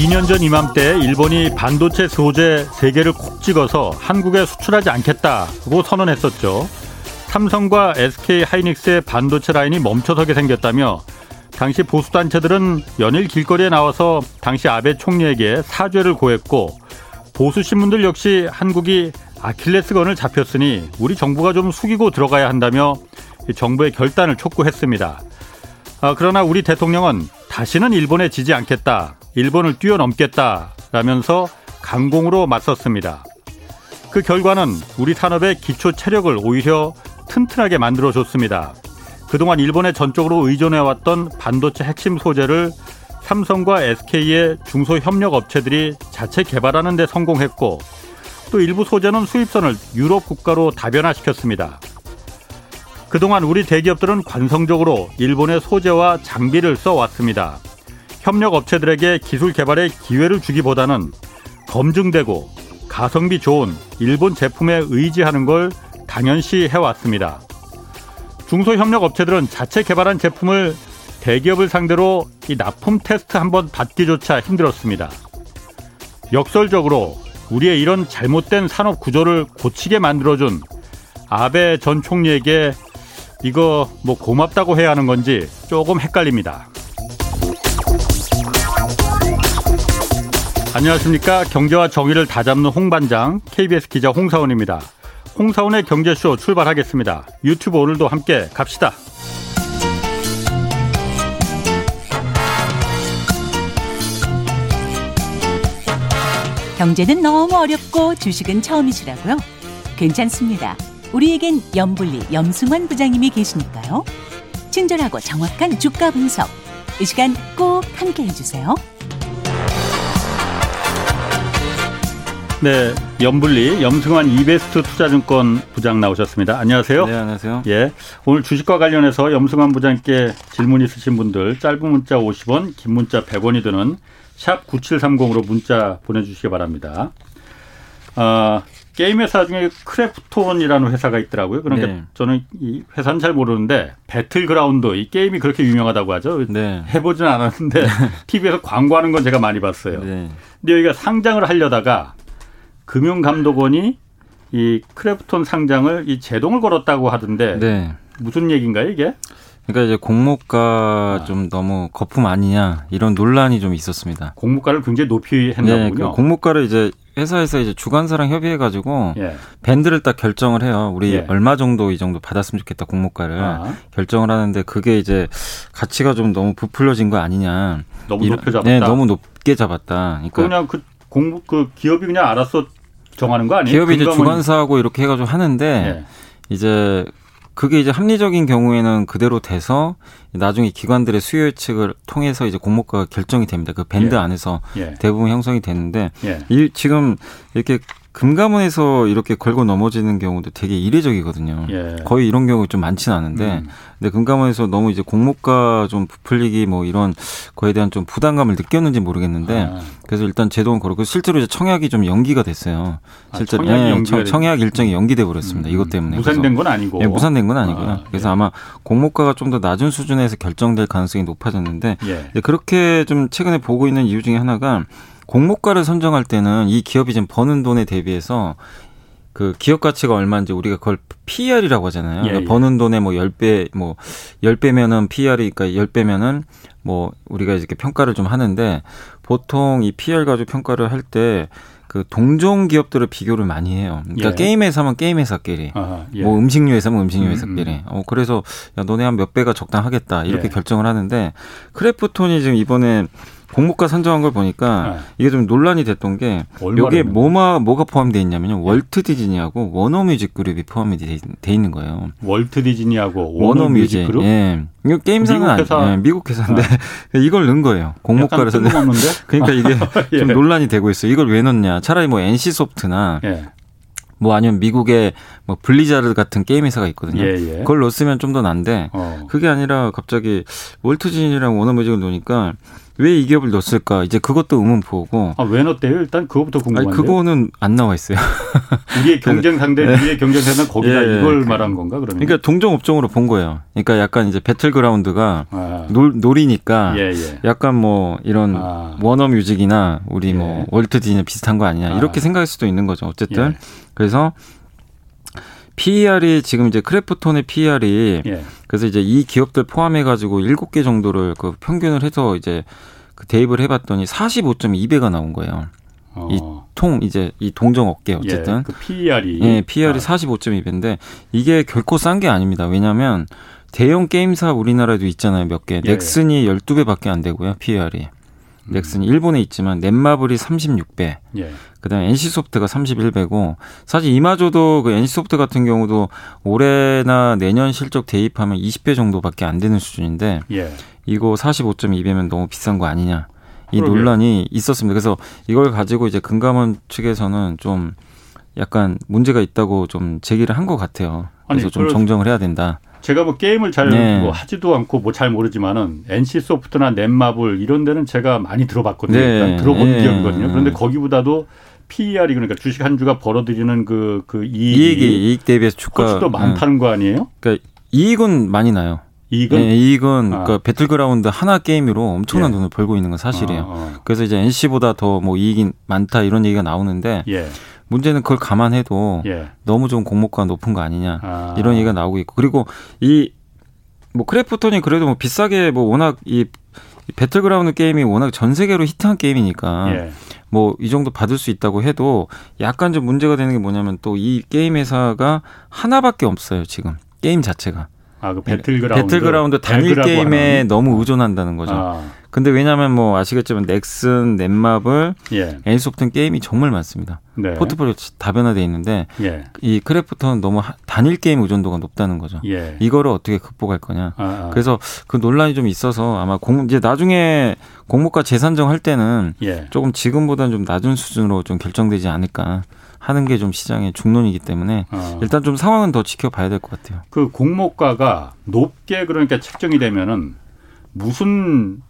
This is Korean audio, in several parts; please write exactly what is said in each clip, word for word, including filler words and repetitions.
이 년 전 이맘때 일본이 반도체 소재 세 개를 콕 찍어서 한국에 수출하지 않겠다고 선언했었죠. 삼성과 에스케이하이닉스의 반도체 라인이 멈춰서게 생겼다며 당시 보수단체들은 연일 길거리에 나와서 당시 아베 총리에게 사죄를 고했고, 보수신문들 역시 한국이 아킬레스건을 잡혔으니 우리 정부가 좀 숙이고 들어가야 한다며 정부의 결단을 촉구했습니다. 아, 그러나 우리 대통령은 다시는 일본에 지지 않겠다, 일본을 뛰어넘겠다라면서 강공으로 맞섰습니다. 그 결과는 우리 산업의 기초 체력을 오히려 튼튼하게 만들어줬습니다. 그동안 일본에 전적으로 의존해왔던 반도체 핵심 소재를 삼성과 에스케이의 중소협력업체들이 자체 개발하는 데 성공했고, 또 일부 소재는 수입선을 유럽 국가로 다변화시켰습니다. 그동안 우리 대기업들은 관성적으로 일본의 소재와 장비를 써왔습니다. 협력업체들에게 기술 개발에 기회를 주기보다는 검증되고 가성비 좋은 일본 제품에 의지하는 걸 당연시 해왔습니다. 중소협력업체들은 자체 개발한 제품을 대기업을 상대로 이 납품 테스트 한번 받기조차 힘들었습니다. 역설적으로 우리의 이런 잘못된 산업 구조를 고치게 만들어준 아베 전 총리에게 이거 뭐 고맙다고 해야 하는 건지 조금 헷갈립니다. 안녕하십니까. 경제와 정의를 다잡는 홍반장, 케이비에스 기자 홍사훈입니다. 홍사훈의 경제쇼 출발하겠습니다. 유튜브 오늘도 함께 갑시다. 경제는 너무 어렵고 주식은 처음이시라고요? 괜찮습니다. 우리에겐 염블리 염승환 부장님이 계시니까요. 친절하고 정확한 주가 분석. 이 시간 꼭 함께 해주세요. 네, 염블리 염승환 이베스트 투자증권 부장 나오셨습니다. 안녕하세요. 네, 안녕하세요. 예, 오늘 주식과 관련해서 염승환 부장님께 질문 있으신 분들 짧은 문자 오십 원, 긴 문자 백 원이 드는 샵 구칠삼공으로 문자 보내주시기 바랍니다. 어, 게임 회사 중에 크래프톤이라는 회사가 있더라고요. 그러니까 네. 저는 이 회사는 잘 모르는데 배틀그라운드, 이 게임이 그렇게 유명하다고 하죠. 네. 해보진 않았는데 티비에서 광고하는 건 제가 많이 봤어요. 네. 근데 여기가 상장을 하려다가 금융감독원이 이 크래프톤 상장을 이 제동을 걸었다고 하던데 네. 무슨 얘기인가요 이게? 그러니까 이제 공모가 아. 좀 너무 거품 아니냐 이런 논란이 좀 있었습니다. 공모가를 굉장히 높이 했나 네, 보군요. 그 공모가를 이제 회사에서 이제 주관사랑 협의해가지고 예. 밴드를 딱 결정을 해요. 우리 예. 얼마 정도 이 정도 받았으면 좋겠다 공모가를 아. 결정을 하는데 그게 이제 가치가 좀 너무 부풀려진 거 아니냐. 너무 이런, 높게 잡았다. 네, 너무 높게 잡았다. 그러니까 그냥 그 공모 그 기업이 그냥 알아서 정하는 거 아니에요? 기업이 이제 주관사하고 이렇게 해가지고 하는데 예. 이제. 그게 이제 합리적인 경우에는 그대로 돼서 나중에 기관들의 수요 예측을 통해서 이제 공모가가 결정이 됩니다. 그 밴드 예. 안에서 예. 대부분 형성이 되는데 예. 이 지금 이렇게 금감원에서 이렇게 걸고 넘어지는 경우도 되게 이례적이거든요. 예. 거의 이런 경우 좀 많지는 않은데, 음. 근데 금감원에서 너무 이제 공모가 좀 부풀리기 뭐 이런 거에 대한 좀 부담감을 느꼈는지 모르겠는데, 아. 그래서 일단 제동은 걸었고 실제로 이제 청약이 좀 연기가 됐어요. 아, 실제 청약 네, 청, 청약 일정이 연기돼 버렸습니다. 음. 이것 때문에 무산된 건 아니고, 네, 무산된 건 아니고요. 아, 그래서 예. 아마 공모가가 좀 더 낮은 수준에서 결정될 가능성이 높아졌는데, 예. 그렇게 좀 최근에 보고 있는 이유 중에 하나가. 공모가를 선정할 때는 이 기업이 지금 버는 돈에 대비해서 그 기업 가치가 얼마인지 우리가 그걸 피이알이라고 하잖아요. 예, 그러니까 예. 버는 돈에 뭐 십 배, 뭐 십 배면은 피이알이니까 십 배면은 뭐 우리가 이렇게 평가를 좀 하는데 보통 이 피이알 가지고 평가를 할 때 그 동종 기업들을 비교를 많이 해요. 그러니까 예. 게임 회사면 게임 회사끼리, 아하, 예. 뭐 음식료 회사면 음식료 회사끼리. 음, 음. 어, 그래서 야, 너네 한 몇 배가 적당하겠다 이렇게 예. 결정을 하는데 크래프톤이 지금 이번에 공모가 선정한 걸 보니까 네. 이게 좀 논란이 됐던 게 여기에 뭐마, 뭐가 포함되어 있냐면요. 네. 월트 디즈니하고 워너뮤직그룹이 포함이 돼 있는 거예요. 월트 디즈니하고 워너뮤직그룹? 예. 이거 게임사는 미국 회사. 아니, 예, 미국 회사인데 아. 이걸 넣은 거예요. 공모가를 선정. 그러니까 이게 예. 좀 논란이 되고 있어요. 이걸 왜 넣냐. 차라리 뭐 엔씨소프트나 예. 뭐 아니면 미국의 뭐 블리자드 같은 게임 회사가 있거든요. 예, 예. 그걸 넣었으면 좀 더 난데 어. 그게 아니라 갑자기 월트 디즈니랑 워너뮤직을 넣으니까 왜 이 기업을 넣었을까? 이제 그것도 의문부호고. 아, 왜 넣었대요? 일단 그거부터 궁금한데요. 아니, 그거는 안 나와 있어요. 우리의 경쟁 상대, 네. 우리의 경쟁 상대 거기다 예, 이걸 예. 말한 건가 그러면? 그러니까 동종 업종으로 본 거예요. 그러니까 약간 이제 배틀그라운드가 아. 놀, 놀이니까 예, 예. 약간 뭐 이런 아. 워너뮤직이나 우리 예. 뭐 월트디즈니 비슷한 거 아니냐 이렇게 아. 생각할 수도 있는 거죠. 어쨌든 예. 그래서. 피이알이 지금 이제 크래프톤의 피이알이 예. 그래서 이제 이 기업들 포함해 가지고 일곱 개 정도를 그 평균을 해서 이제 그 대입을 해 봤더니 사십오 점 이 배가 나온 거예요. 어. 이 통 이제 이 동종 업계 어쨌든 예, 그 피이알이 예, 피이알이 아. 사십오 점 이 배인데 이게 결코 싼 게 아닙니다. 왜냐면 대형 게임사 우리나라에도 있잖아요, 몇 개. 예. 넥슨이 열두 배밖에 안 되고요, 피이알이. 음. 넥슨이 일본에 있지만 넷마블이 삼십육 배. 예. 그다음에 엔씨소프트가 삼십일 배고 사실 이마저도 그 엔씨소프트 같은 경우도 올해나 내년 실적 대입하면 이십 배 정도밖에 안 되는 수준인데 예. 이거 사십오 점 이 배면 너무 비싼 거 아니냐. 이 그러게요. 논란이 있었습니다. 그래서 이걸 가지고 이제 금감원 측에서는 좀 약간 문제가 있다고 좀 제기를 한 것 같아요. 그래서 아니, 좀 정정을 해야 된다. 제가 뭐 게임을 잘 네. 뭐 하지도 않고 뭐 잘 모르지만은 엔씨소프트나 넷마블 이런 데는 제가 많이 들어봤거든요. 네. 일단 들어본 네. 기억이거든요. 그런데 거기보다도 피이알이 그러니까 주식 한 주가 벌어들이는 그, 그 이익이, 이익이 이익 대비해서 주가 훨씬 더 많다는 네. 거 아니에요? 그러니까 이익은 많이 나요. 이익은? 네, 이익은 아. 그러니까 배틀그라운드 하나 게임으로 엄청난 예. 돈을 벌고 있는 건 사실이에요. 아, 아. 그래서 이제 엔씨보다 더 뭐 이익이 많다 이런 얘기가 나오는데 예. 문제는 그걸 감안해도 예. 너무 좀 공모가가 높은 거 아니냐 아. 이런 얘기가 나오고 있고 그리고 이 뭐 크래프톤이 그래도 뭐 비싸게 뭐 워낙 이 배틀그라운드 게임이 워낙 전 세계로 히트한 게임이니까 예. 뭐 이 정도 받을 수 있다고 해도 약간 좀 문제가 되는 게 뭐냐면 또 이 게임 회사가 하나밖에 없어요 지금 게임 자체가. 아, 그 배틀그라운드. 배틀그라운드 단일 게임에 하는. 너무 의존한다는 거죠. 아. 근데 왜냐하면 뭐 아시겠지만 넥슨, 넷마블, 예. 엔소프트는 게임이 정말 많습니다. 네. 포트폴리오 다변화되어 있는데 예. 이 크래프톤은 너무 단일 게임 의존도가 높다는 거죠. 예. 이거를 어떻게 극복할 거냐. 아, 아. 그래서 그 논란이 좀 있어서 아마 공, 이제 나중에 공모가 재산정할 때는 예. 조금 지금보다는 좀 낮은 수준으로 좀 결정되지 않을까. 하는 게 좀 시장의 중론이기 때문에 어. 일단 좀 상황은 더 지켜봐야 될 것 같아요. 그 공모가가 높게 그러니까 책정이 되면은 무슨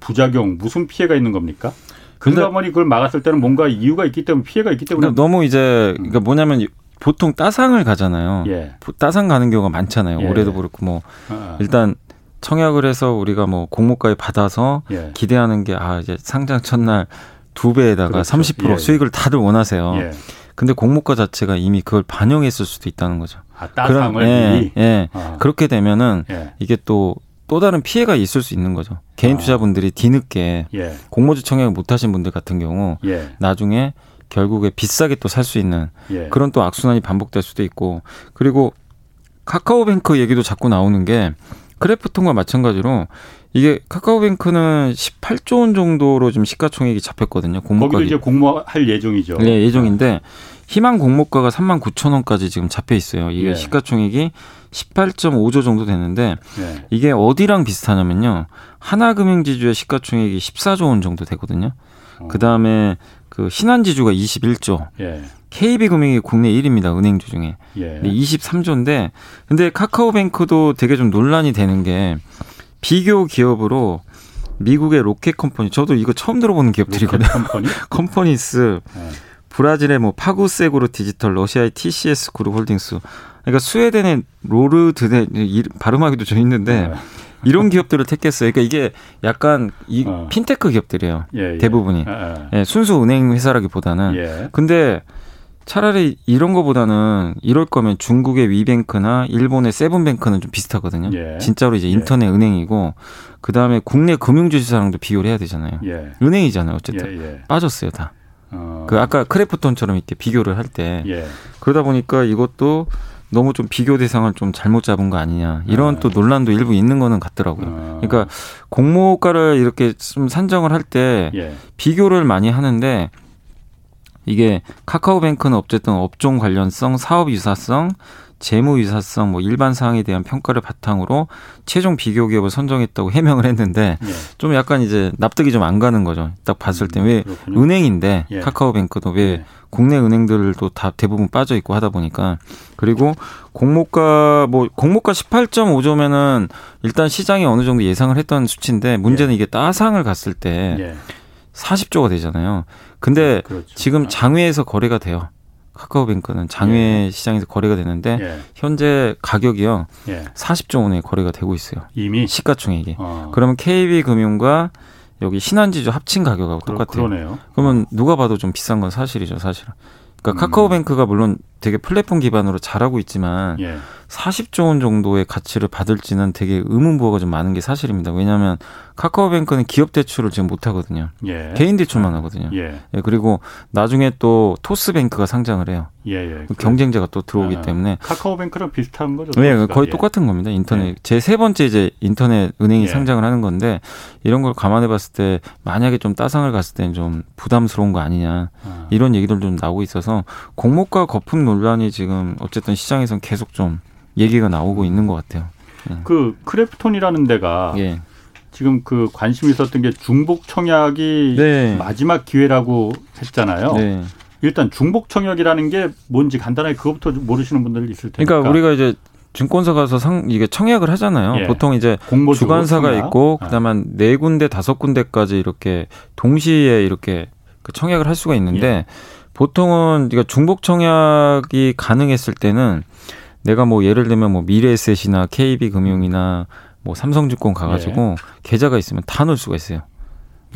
부작용, 무슨 피해가 있는 겁니까? 금감원이 그걸 막았을 때는 뭔가 이유가 있기 때문에 피해가 있기 때문에 그러니까 너무 이제 그러니까 뭐냐면 보통 따상을 가잖아요. 예. 따상 가는 경우가 많잖아요. 예. 올해도 그렇고 뭐 아. 일단 청약을 해서 우리가 뭐 공모가에 받아서 예. 기대하는 게 아 이제 상장 첫날 두 배에다가 그렇죠. 삼십 퍼센트 예. 수익을 다들 원하세요. 예. 근데 공모가 자체가 이미 그걸 반영했을 수도 있다는 거죠. 아, 따상을 예, 이미? 예. 아. 그렇게 되면은 예. 이게 또, 또 다른 피해가 있을 수 있는 거죠. 개인 아. 투자분들이 뒤늦게 예. 공모주 청약을 못하신 분들 같은 경우 예. 나중에 결국에 비싸게 또 살 수 있는 예. 그런 또 악순환이 반복될 수도 있고 그리고 카카오뱅크 얘기도 자꾸 나오는 게 크래프톤과 마찬가지로 이게 카카오뱅크는 십팔 조 원 정도로 지금 시가총액이 잡혔거든요. 공모가 거기도 이제 공모할 예정이죠. 네, 예정인데 희망 공모가가 삼만 구천 원까지 지금 잡혀 있어요. 이게 예. 시가총액이 십팔 점 오 조 정도 되는데 예. 이게 어디랑 비슷하냐면요. 하나금융지주의 시가총액이 십사 조 원 정도 되거든요. 어. 그다음에 그 신한지주가 이십일 조. 예. 케이비금융이 국내 일 위입니다. 은행주 중에. 예. 이십삼 조인데 근데 카카오뱅크도 되게 좀 논란이 되는 게 비교 기업으로 미국의 로켓 컴퍼니, 저도 이거 처음 들어보는 기업들이거든요. 컴퍼니? 컴퍼니스, 네. 브라질의 뭐 파구세그로 디지털, 러시아의 티씨에스 그룹 홀딩스, 그러니까 스웨덴의 로르드네, 발음하기도 좀 힘든데 네. 이런 기업들을 택했어요. 그러니까 이게 약간 이 어. 핀테크 기업들이에요. 예, 예. 대부분이. 아, 아. 예, 순수 은행 회사라기보다는. 예. 근데 차라리 이런 거보다는 이럴 거면 중국의 위뱅크나 일본의 세븐뱅크는 좀 비슷하거든요. 예. 진짜로 이제 인터넷 예. 은행이고 그다음에 국내 금융주주사랑도 비교를 해야 되잖아요. 예. 은행이잖아요. 어쨌든 예, 예. 빠졌어요. 다. 어... 그 아까 크래프톤처럼 이렇게 비교를 할 때 예. 그러다 보니까 이것도 너무 좀 비교 대상을 좀 잘못 잡은 거 아니냐. 이런 예. 또 논란도 일부 있는 거는 같더라고요. 어... 그러니까 공모가를 이렇게 좀 산정을 할 때 예. 비교를 많이 하는데 이게 카카오뱅크는 어쨌든 업종 관련성, 사업 유사성, 재무 유사성, 뭐 일반 사항에 대한 평가를 바탕으로 최종 비교 기업을 선정했다고 해명을 했는데 예. 좀 약간 이제 납득이 좀 안 가는 거죠. 딱 봤을 때 왜 음, 은행인데 예. 카카오뱅크도 왜 예. 국내 은행들도 다 대부분 빠져 있고 하다 보니까 그리고 공모가 뭐 공모가 십팔 점 오 조면은 일단 시장이 어느 정도 예상을 했던 수치인데 문제는 예. 이게 따상을 갔을 때 예. 사십 조가 되잖아요. 근데 그렇죠. 지금 장외에서 거래가 돼요. 카카오뱅크는 장외 예. 시장에서 거래가 되는데 예. 현재 가격이요 예. 사십 조 원에 거래가 되고 있어요. 이미 시가총액이. 어. 그러면 케이비금융과 여기 신한지주 합친 가격하고 그러, 똑같아요. 그러네요. 그러면 누가 봐도 좀 비싼 건 사실이죠, 사실은. 그러니까 음. 카카오뱅크가 물론 되게 플랫폼 기반으로 잘하고 있지만 예. 사십 조 원 정도의 가치를 받을지는 되게 의문부호가 좀 많은 게 사실입니다. 왜냐하면 카카오뱅크는 기업 대출을 지금 못 하거든요. 예. 개인 대출만 하거든요. 예. 예. 그리고 나중에 또 토스뱅크가 상장을 해요. 예, 예. 경쟁자가 또 들어오기 아, 때문에 카카오뱅크랑 비슷한 거죠. 네, 거의 예. 똑같은 겁니다. 인터넷 예. 제 세 번째 이제 인터넷 은행이 예. 상장을 하는 건데 이런 걸 감안해봤을 때 만약에 좀 따상을 갔을 때는 좀 부담스러운 거 아니냐 아. 이런 얘기들 좀 나오고 있어서 공모가 거품 논란이 지금 어쨌든 시장에선 계속 좀 얘기가 나오고 있는 것 같아요. 예. 그 크래프톤이라는 데가 예. 지금 그 관심이 있었던 게 중복 청약이 네. 마지막 기회라고 했잖아요. 네. 일단 중복 청약이라는 게 뭔지 간단하게 그것부터 모르시는 분들 있을 테니까. 그러니까 우리가 이제 증권사 가서 상 이게 청약을 하잖아요. 예. 보통 이제 주관사가 청약. 있고 그다음에 아. 네 군데 다섯 군데까지 이렇게 동시에 이렇게 그 청약을 할 수가 있는데 예. 보통은 그러니까 중복 청약이 가능했을 때는 내가 뭐 예를 들면 뭐 미래에셋이나 케이비금융이나 뭐 삼성증권 가가지고 예. 계좌가 있으면 다 넣을 수가 있어요.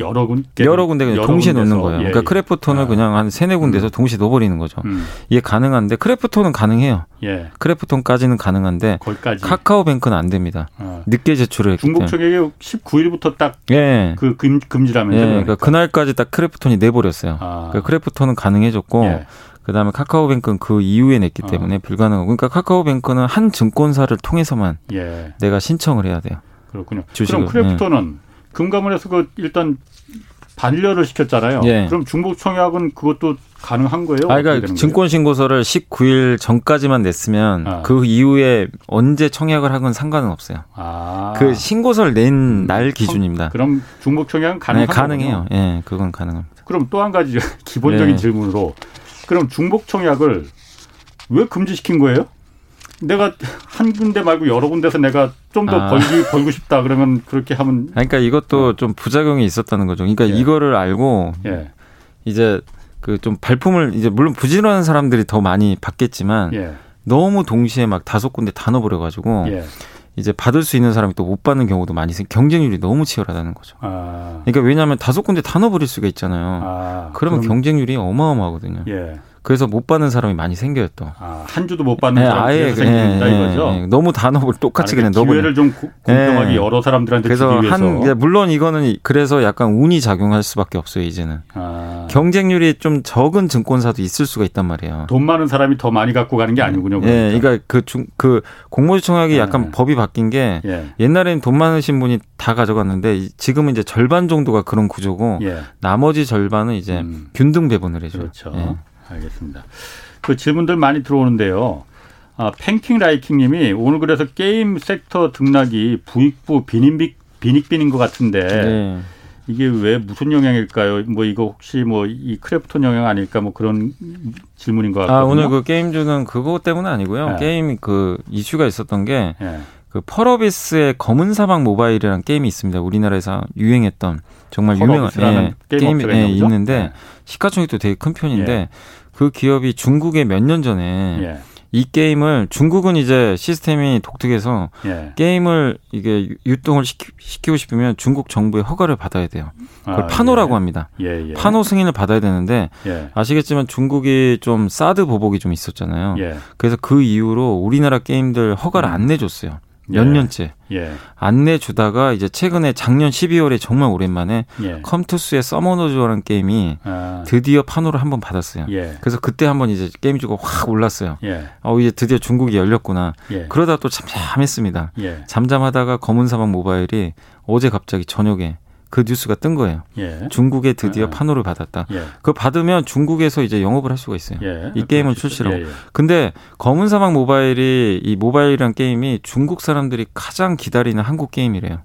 여러 군데 여러 군데 그냥 여러 동시에 군데서, 넣는 거예요. 예, 그러니까 예. 크래프톤을 아. 그냥 한 세네 군데서 음. 동시에 넣어버리는 거죠. 음. 이게 가능한데 크래프톤은 가능해요. 예. 크래프톤까지는 가능한데 거기까지. 카카오뱅크는 안 됩니다. 아. 늦게 제출을 했기 때문에. 중복청약이 십구 일부터 딱 예. 그 금지라면서. 예. 그러니까 그날까지 딱 크래프톤이 내버렸어요. 아. 그러니까 크래프톤은 가능해졌고 예. 그다음에 카카오뱅크는 그 이후에 냈기 때문에 아. 불가능하고. 그러니까 카카오뱅크는 한 증권사를 통해서만 예. 내가 신청을 해야 돼요. 그렇군요. 주식을. 그럼 크래프톤은. 예. 금감원에서 그 일단 반려를 시켰잖아요. 예. 그럼 중복 청약은 그것도 가능한 거예요? 아, 그러니까 증권 신고서를 십구 일 전까지만 냈으면 아. 그 이후에 언제 청약을 하건 상관은 없어요. 아. 그 신고서를 낸 날 기준입니다. 그럼 중복 청약은 가능한 거예요? 네, 가능해요. 예, 네, 그건 가능합니다. 그럼 또 한 가지 기본적인 네. 질문으로 그럼 중복 청약을 왜 금지시킨 거예요? 내가 한 군데 말고 여러 군데서 내가 좀 더 아. 벌기, 벌고 싶다 그러면 그렇게 하면. 그러니까 이것도 좀 부작용이 있었다는 거죠. 그러니까 예. 이거를 알고 예. 이제 그 좀 발품을 이제 물론 부지런한 사람들이 더 많이 받겠지만 예. 너무 동시에 막 다섯 군데 다 넣어버려가지고 예. 이제 받을 수 있는 사람이 또 못 받는 경우도 많이 있어요. 경쟁률이 너무 치열하다는 거죠. 아. 그러니까 왜냐하면 다섯 군데 다 넣어버릴 수가 있잖아요. 아. 그러면 그럼. 경쟁률이 어마어마하거든요. 예. 그래서 못 받는 사람이 많이 생겨요 또. 아, 한 주도 못 받는 네, 사람이 생긴다 네, 이거죠. 네, 너무 다 넣어버려 똑같이 아니, 그냥 넣어버려. 기회를 좀 고, 공평하게 네. 여러 사람들한테 주기 위해서. 한, 물론 이거는 그래서 약간 운이 작용할 수밖에 없어요 이제는. 아. 경쟁률이 좀 적은 증권사도 있을 수가 있단 말이에요. 돈 많은 사람이 더 많이 갖고 가는 게 아니군요. 예, 네, 그러니까 그, 중, 그 공모주 청약이 약간 네. 법이 바뀐 게 네. 옛날에는 돈 많으신 분이 다 가져갔는데 지금은 이제 절반 정도가 그런 구조고 네. 나머지 절반은 이제 음. 균등 배분을 해줘요. 그렇죠. 네. 알겠습니다. 그 질문들 많이 들어오는데요. 아, 팽킹 라이킹님이 오늘 그래서 게임 섹터 등락이 부익부 빈익빈, 빈익빈인 것 같은데 네. 이게 왜 무슨 영향일까요? 뭐 이거 혹시 뭐 이 크래프톤 영향 아닐까 뭐 그런 질문인 것 같거든요. 아, 오늘 그 게임주는 그거 때문은 아니고요. 네. 게임 그 이슈가 있었던 게 네. 그 펄어비스의 검은 사막 모바일이라는 게임이 있습니다. 우리나라에서 유행했던 정말 유명한 예, 게임이 예, 있는데 네. 시가총액도 되게 큰 편인데 예. 그 기업이 중국에 몇 년 전에 예. 이 게임을 중국은 이제 시스템이 독특해서 예. 게임을 이게 유통을 시키, 시키고 싶으면 중국 정부의 허가를 받아야 돼요. 그걸 아, 파노라고 예. 합니다. 예, 예. 파노 승인을 받아야 되는데 예. 아시겠지만 중국이 좀 사드 보복이 좀 있었잖아요. 예. 그래서 그 이후로 우리나라 게임들 허가를 음. 안 내줬어요. 몇 예. 년째 예. 안 내주다가 이제 최근에 작년 십이월에 정말 오랜만에 예. 컴투스의 서머너즈라는 게임이 아. 드디어 판호를 한번 받았어요. 예. 그래서 그때 한번 이제 게임주가 확 올랐어요. 예. 어 이제 드디어 중국이 열렸구나. 예. 그러다 또 잠잠했습니다. 예. 잠잠하다가 검은 사막 모바일이 어제 갑자기 저녁에 그 뉴스가 뜬 거예요. 예. 중국에 드디어 예. 판호를 받았다. 예. 그거 받으면 중국에서 이제 영업을 할 수가 있어요. 예. 이 게임을 출시라고. 예. 예. 근데 검은 사막 모바일이 이 모바일이란 게임이 중국 사람들이 가장 기다리는 한국 게임이래요.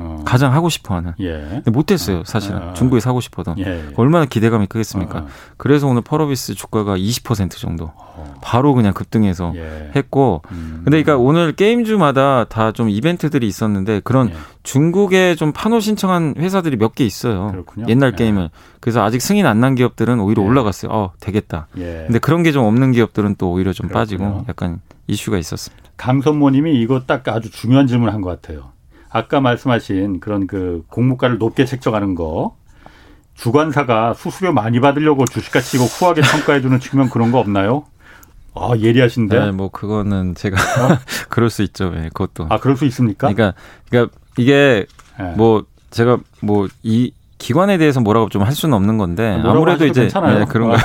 어. 가장 하고 싶어하는. 예. 근데 못했어요, 사실은. 아. 중국에서 하고 싶어도. 예. 얼마나 기대감이 크겠습니까? 아. 그래서 오늘 펄어비스 주가가 이십 퍼센트 정도 바로 그냥 급등해서 예. 했고. 음. 근데 그러니까 오늘 게임주마다 다 좀 이벤트들이 있었는데 그런 예. 중국에 좀 판호 신청한 회사들이 몇 개 있어요. 그렇군요. 옛날 게임을. 예. 그래서 아직 승인 안 난 기업들은 오히려 예. 올라갔어요. 어, 되겠다. 예. 근데 그런 게 좀 없는 기업들은 또 오히려 좀 그렇군요. 빠지고 약간 이슈가 있었습니다. 강선모님이 이거 딱 아주 중요한 질문을 한 것 같아요. 아까 말씀하신 그런 그 공모가를 높게 책정하는 거, 주관사가 수수료 많이 받으려고 주식같이 이거 후하게 평가해주는 측면 그런 거 없나요? 아, 예리하신데. 네, 뭐 그거는 제가 어? 그럴 수 있죠. 예, 그것도. 아, 그럴 수 있습니까? 그러니까, 그러니까 이게 네. 뭐 제가 뭐 이 기관에 대해서 뭐라고 좀 할 수는 없는 건데 아무래도 이제 괜찮아요. 네, 그런가요?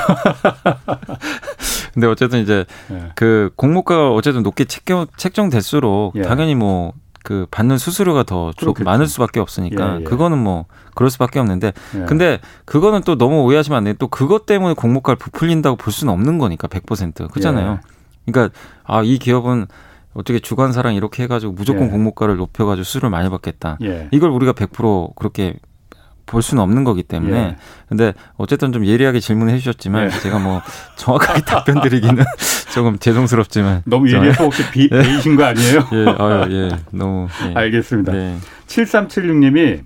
근데 어쨌든 이제 네. 그 공모가가 어쨌든 높게 책정, 책정될수록 예. 당연히 뭐. 그 받는 수수료가 더 좀 많을 수밖에 없으니까 예, 예. 그거는 뭐 그럴 수밖에 없는데 예. 근데 그거는 또 너무 오해하시면 안 돼요. 또 그것 때문에 공모가를 부풀린다고 볼 수는 없는 거니까 백 퍼센트 그렇잖아요. 예. 그러니까 아, 이 기업은 어떻게 주관사랑 이렇게 해가지고 무조건 예. 공모가를 높여가지고 수수료를 많이 받겠다. 예. 이걸 우리가 백 퍼센트 그렇게 볼 수는 없는 거기 때문에 예. 근데 어쨌든 좀 예리하게 질문해 주셨지만 예. 제가 뭐 정확하게 답변 드리기는 조금 죄송스럽지만 너무 예리해서 혹시 비, 예. 베이신 거 아니에요? 예, 아, 예. 너무 예. 알겠습니다. 예. 칠삼칠육 님이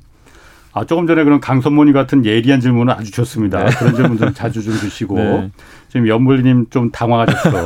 아, 조금 전에 그런 강선모니 같은 예리한 질문은 아주 좋습니다. 네. 그런 질문 좀 자주 좀 주시고 네. 지금 연불님 좀 당황하셨어.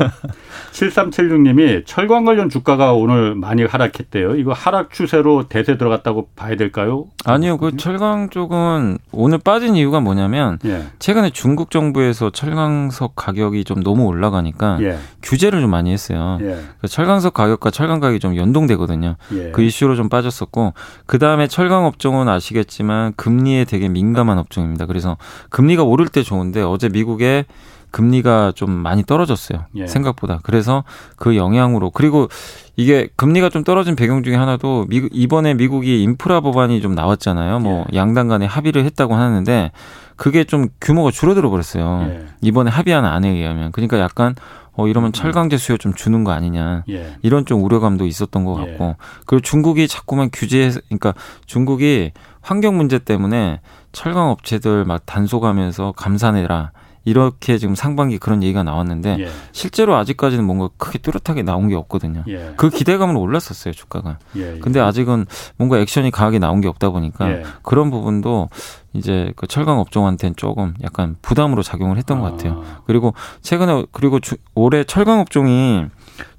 칠삼칠육 님이 철강 관련 주가가 오늘 많이 하락했대요. 이거 하락 추세로 대세 들어갔다고 봐야 될까요? 아니요. 그 철강 쪽은 오늘 빠진 이유가 뭐냐면 예. 최근에 중국 정부에서 철강석 가격이 좀 너무 올라가니까 예. 규제를 좀 많이 했어요. 예. 철강석 가격과 철강 가격이 좀 연동되거든요. 예. 그 이슈로 좀 빠졌었고 그다음에 철강 업종은 아시겠지만 금리에 되게 민감한 업종입니다. 그래서 금리가 오를 때 좋은데 어제 미국의 금리가 좀 많이 떨어졌어요. 예. 생각보다. 그래서 그 영향으로. 그리고 이게 금리가 좀 떨어진 배경 중에 하나도 미, 이번에 미국이 인프라 법안이 좀 나왔잖아요. 뭐 예. 양당 간에 합의를 했다고 하는데 그게 좀 규모가 줄어들어 버렸어요. 예. 이번에 합의한 안에 의하면. 그러니까 약간 어, 이러면 철강제 수요 좀 주는 거 아니냐. 예. 이런 좀 우려감도 있었던 것 같고. 예. 그리고 중국이 자꾸만 규제해서, 그러니까 중국이 환경 문제 때문에 철강 업체들 막 단속하면서 감산해라. 이렇게 지금 상반기 그런 얘기가 나왔는데 예. 실제로 아직까지는 뭔가 크게 뚜렷하게 나온 게 없거든요. 예. 그 기대감으로 올랐었어요, 주가가. 예, 예. 근데 아직은 뭔가 액션이 강하게 나온 게 없다 보니까 예. 그런 부분도 이제 그 철강 업종한테는 조금 약간 부담으로 작용을 했던 아. 것 같아요. 그리고 최근에 그리고 주, 올해 철강 업종이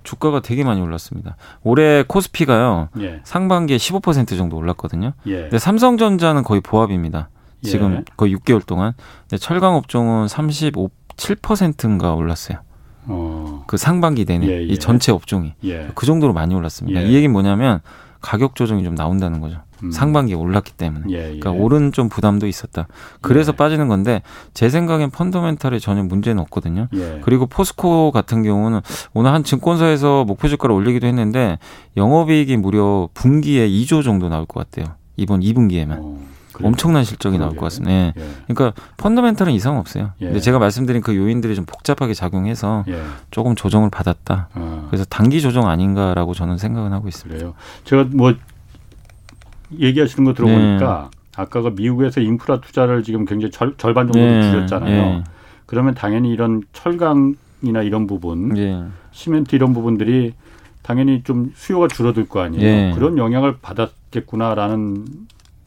주가가 되게 많이 올랐습니다. 올해 코스피가요. 예. 상반기에 십오 퍼센트 정도 올랐거든요. 예. 근데 삼성전자는 거의 보합입니다. 지금 예. 거의 육 개월 동안. 근데 철강 업종은 삼십칠 퍼센트인가 올랐어요. 어. 그 상반기 내내 예, 예. 이 전체 업종이 예. 그 정도로 많이 올랐습니다. 예. 이 얘기는 뭐냐면 가격 조정이 좀 나온다는 거죠. 음. 상반기에 올랐기 때문에. 예, 예. 그러니까 오른 좀 부담도 있었다. 그래서 예. 빠지는 건데 제 생각엔 펀더멘털에 전혀 문제는 없거든요. 예. 그리고 포스코 같은 경우는 오늘 한 증권사에서 목표 주가를 올리기도 했는데 영업이익이 무려 분기에 이 조 정도 나올 것 같아요. 이번 이 분기에만. 오. 엄청난 실적이 나올 것 같습니다. 예. 예. 그러니까 펀더멘털은 이상 없어요. 예. 근데 제가 말씀드린 그 요인들이 좀 복잡하게 작용해서 예. 조금 조정을 받았다. 아. 그래서 단기 조정 아닌가라고 저는 생각은 하고 있습니다. 그래요. 제가 뭐 얘기하시는 거 들어보니까 예. 아까 그 미국에서 인프라 투자를 지금 굉장히 절, 절반 정도 예. 줄였잖아요. 예. 그러면 당연히 이런 철강이나 이런 부분, 예. 시멘트 이런 부분들이 당연히 좀 수요가 줄어들 거 아니에요. 예. 그런 영향을 받았겠구나라는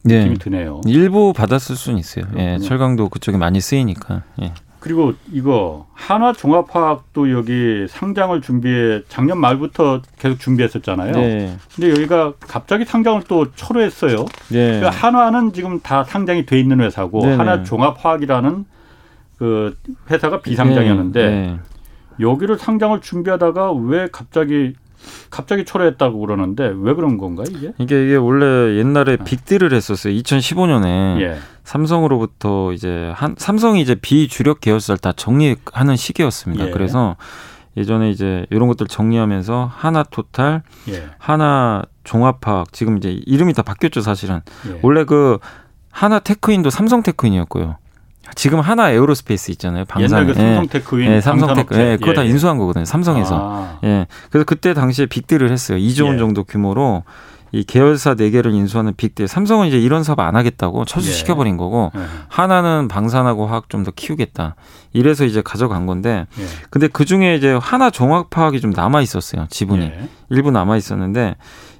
네. 느낌이 드네요. 일부 받았을 수는 있어요. 예, 철강도 그쪽에 많이 쓰이니까. 예. 그리고 이거 한화종합화학도 여기 상장을 준비해 작년 말부터 계속 준비했었잖아요. 네. 근데 여기가 갑자기 상장을 또 철회했어요. 네. 그러니까 한화는 지금 다 상장이 돼 있는 회사고 네. 한화종합화학이라는 그 회사가 비상장이었는데 네. 네. 여기를 상장을 준비하다가 왜 갑자기 갑자기 철회했다고 그러는데 왜 그런 건가요 이게? 이게 이게 원래 옛날에 빅딜을 했었어요. 이천십오 년에 예. 삼성으로부터 이제 한 삼성이 이제 비주력 계열사를 다 정리하는 시기였습니다. 예. 그래서 예전에 이제 이런 것들 정리하면서 하나토탈, 예. 하나종합화학 지금 이제 이름이 다 바뀌었죠 사실은. 예. 원래 그 하나 테크윈도 삼성 테크윈이었고요. 지금 하나 에어로스페이스 있잖아요. 방산. 옛날 그 삼성 테크윈. 예, 삼성 테크. 예, 그거 예. 다 인수한 거거든요. 삼성에서. 아. 예. 그래서 그때 당시에 빅딜을 했어요. 이조 원 예. 정도 규모로 이 계열사 네 개를 인수하는 빅딜. 삼성은 이제 이런 사업 안 하겠다고 철수시켜 버린 거고 예. 하나는 방산하고 화학 좀 더 키우겠다. 이래서 이제 가져간 건데. 예. 근데 그 중에 이제 하나 종합화학이 좀 남아 있었어요. 지분이 예. 일부 남아 있었는데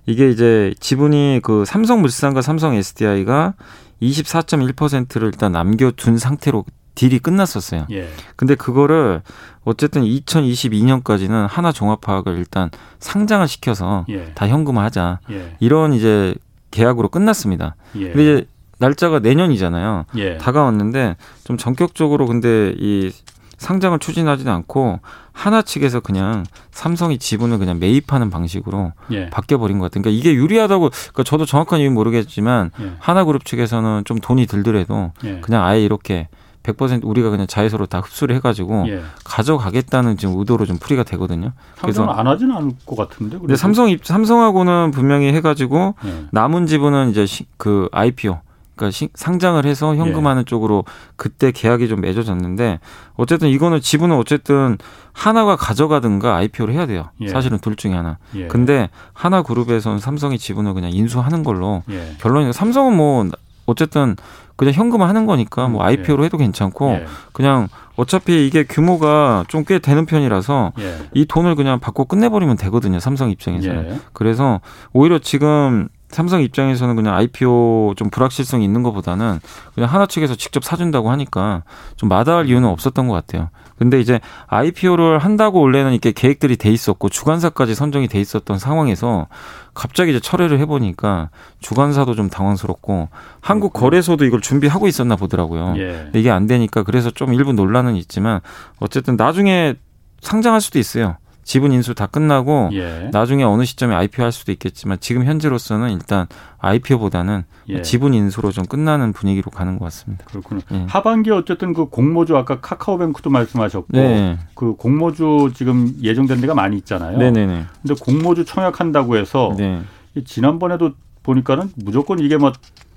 이게 이제 지분이 그 삼성물산과 삼성 에스디아이가 이십사 점 일 퍼센트를 일단 남겨둔 상태로 딜이 끝났었어요. 예. 근데 그거를 어쨌든 이천이십이 년까지는 하나종합화학을 일단 상장을 시켜서 예. 다 현금화하자. 예. 이런 이제 계약으로 끝났습니다. 예. 근데 이제 날짜가 내년이잖아요. 예. 다가왔는데 좀 전격적으로 근데 이 상장을 추진하지는 않고 하나 측에서 그냥 삼성이 지분을 그냥 매입하는 방식으로 예. 바뀌어버린 것 같아요. 그러니까 이게 유리하다고 그러니까 저도 정확한 이유는 모르겠지만 예. 하나그룹 측에서는 좀 돈이 들더라도 예. 그냥 아예 이렇게 백 퍼센트 우리가 그냥 자회사로 다 흡수를 해가지고 예. 가져가겠다는 지금 의도로 좀 풀이가 되거든요. 삼성은 그래서 안 하지는 않을 것 같은데. 근데 삼성 입 삼성하고는 분명히 해가지고 예. 남은 지분은 이제 그 아이피오. 그러니까 상장을 해서 현금하는 예. 쪽으로 그때 계약이 좀 맺어졌는데 어쨌든 이거는 지분은 어쨌든 하나가 가져가든가 아이피오를 해야 돼요. 예. 사실은 둘 중에 하나. 예. 근데 하나그룹에서는 삼성이 지분을 그냥 인수하는 걸로 예. 결론이 삼성은 뭐 어쨌든 그냥 현금화하는 거니까 뭐 아이피오로 해도 괜찮고 예. 그냥 어차피 이게 규모가 좀 꽤 되는 편이라서 예. 이 돈을 그냥 받고 끝내버리면 되거든요. 삼성 입장에서는. 예. 그래서 오히려 지금 삼성 입장에서는 그냥 아이피오 좀 불확실성이 있는 것보다는 그냥 하나 측에서 직접 사준다고 하니까 좀 마다할 이유는 없었던 것 같아요. 근데 이제 아이피오를 한다고 원래는 이렇게 계획들이 돼 있었고 주관사까지 선정이 돼 있었던 상황에서 갑자기 이제 철회를 해보니까 주관사도 좀 당황스럽고 한국 거래소도 이걸 준비하고 있었나 보더라고요. 예. 근데 이게 안 되니까 그래서 좀 일부 논란은 있지만 어쨌든 나중에 상장할 수도 있어요. 지분 인수 다 끝나고 예. 나중에 어느 시점에 아이피오 할 수도 있겠지만 지금 현재로서는 일단 아이피오보다는 예. 지분 인수로 좀 끝나는 분위기로 가는 것 같습니다. 그렇군요. 예. 하반기에 어쨌든 그 공모주 아까 카카오뱅크도 말씀하셨고 네. 그 공모주 지금 예정된 데가 많이 있잖아요. 네네네. 근데 공모주 청약한다고 해서 네. 지난번에도 보니까는 무조건 이게 뭐,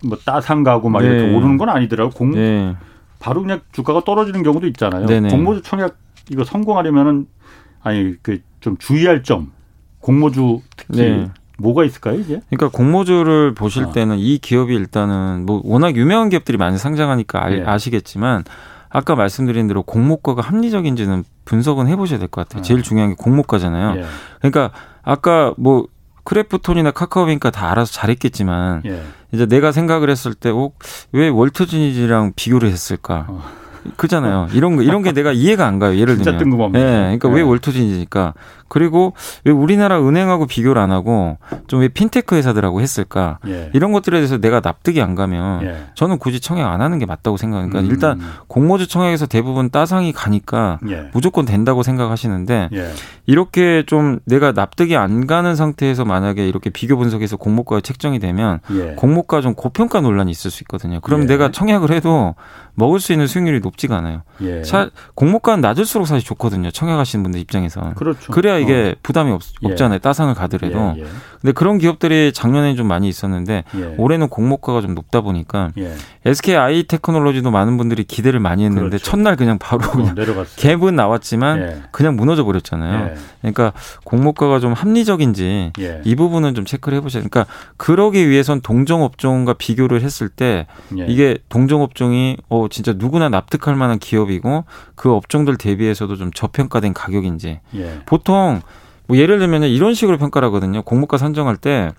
뭐 따상가고 막 네. 이렇게 오르는 건 아니더라고요. 공, 네. 바로 그냥 주가가 떨어지는 경우도 있잖아요. 네네. 공모주 청약 이거 성공하려면은 아니 그 좀 주의할 점 공모주 특히 네. 뭐가 있을까요 이게? 그러니까 공모주를 보실 아. 때는 이 기업이 일단은 뭐 워낙 유명한 기업들이 많이 상장하니까 아, 네. 아시겠지만 아까 말씀드린 대로 공모가가 합리적인지는 분석은 해보셔야 될 것 같아요. 아. 제일 중요한 게 공모가잖아요. 네. 그러니까 아까 뭐 크래프톤이나 카카오뱅크 다 알아서 잘했겠지만 네. 이제 내가 생각을 했을 때 어, 왜 월트지니지랑 비교를 했을까? 어. 그잖아요. 이런 거 이런 게 내가 이해가 안 가요. 예를 들면. 진짜 뜬금없네. 예. 그러니까 예. 왜 월트진이니까. 그리고 왜 우리나라 은행하고 비교를 안 하고 좀 왜 핀테크 회사들하고 했을까? 예. 이런 것들에 대해서 내가 납득이 안 가면 예. 저는 굳이 청약 안 하는 게 맞다고 생각하니까 음. 일단 공모주 청약에서 대부분 따상이 가니까 예. 무조건 된다고 생각하시는데 예. 이렇게 좀 내가 납득이 안 가는 상태에서 만약에 이렇게 비교 분석에서 공모가가 책정이 되면 예. 공모가 좀 고평가 논란이 있을 수 있거든요. 그럼 예. 내가 청약을 해도 먹을 수 있는 수익률이 높지가 않아요. 예. 차, 공모가는 낮을수록 사실 좋거든요. 청약하시는 분들 입장에서. 그렇죠. 그래야 이게 어. 부담이 없, 없잖아요. 예. 따상을 가더라도. 예. 예. 근데 그런 기업들이 작년에는 좀 많이 있었는데 예. 올해는 공모가가 좀 높다 보니까 예. 에스케이아이 테크놀로지도 많은 분들이 기대를 많이 했는데 그렇죠. 첫날 그냥 바로 어, 그냥 갭은 나왔지만 예. 그냥 무너져 버렸잖아요. 예. 그러니까 공모가가 좀 합리적인지 예. 이 부분은 좀 체크를 해보셔야 돼요. 그러니까 그러기 위해선 동종업종과 비교를 했을 때 예. 이게 동종업종이 어, 진짜 누구나 납득할 만한 기업이고 그 업종들 대비해서도 좀 저평가된 가격인지 예. 보통 뭐 예를 들면 이런 식으로 평가를 하거든요. 공모가 선정할 때